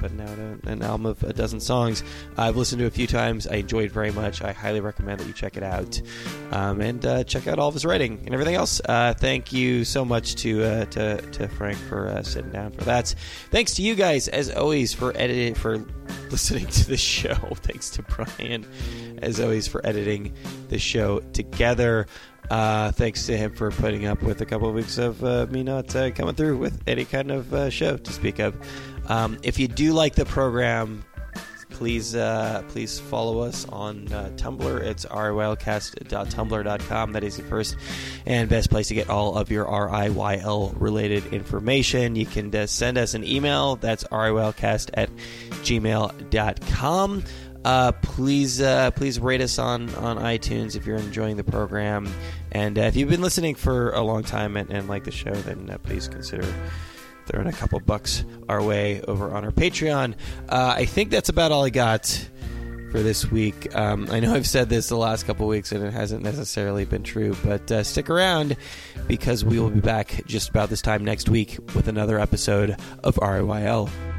putting out an album of a dozen songs. I've listened to it a few times. I enjoyed it very much. I highly recommend that you check it out, and check out all of his writing and everything else. Thank you so much to Frank for sitting down for that. Thanks to you guys as always for listening to the show. Thanks to Brian as always for editing the show together. Thanks to him for putting up with a couple of weeks of me not coming through with any kind of show to speak of. If you do like the program, please follow us on Tumblr. It's rylcast.tumblr.com. That is the first and best place to get all of your RIYL related information. You can send us an email. That's rylcast@gmail.com. Please rate us on iTunes if you're enjoying the program. And if you've been listening for a long time and like the show, then please consider throwing a couple bucks our way over on our Patreon. I think that's about all I got for this week. I know I've said this the last couple weeks and it hasn't necessarily been true, but stick around because we will be back just about this time next week with another episode of RIYL.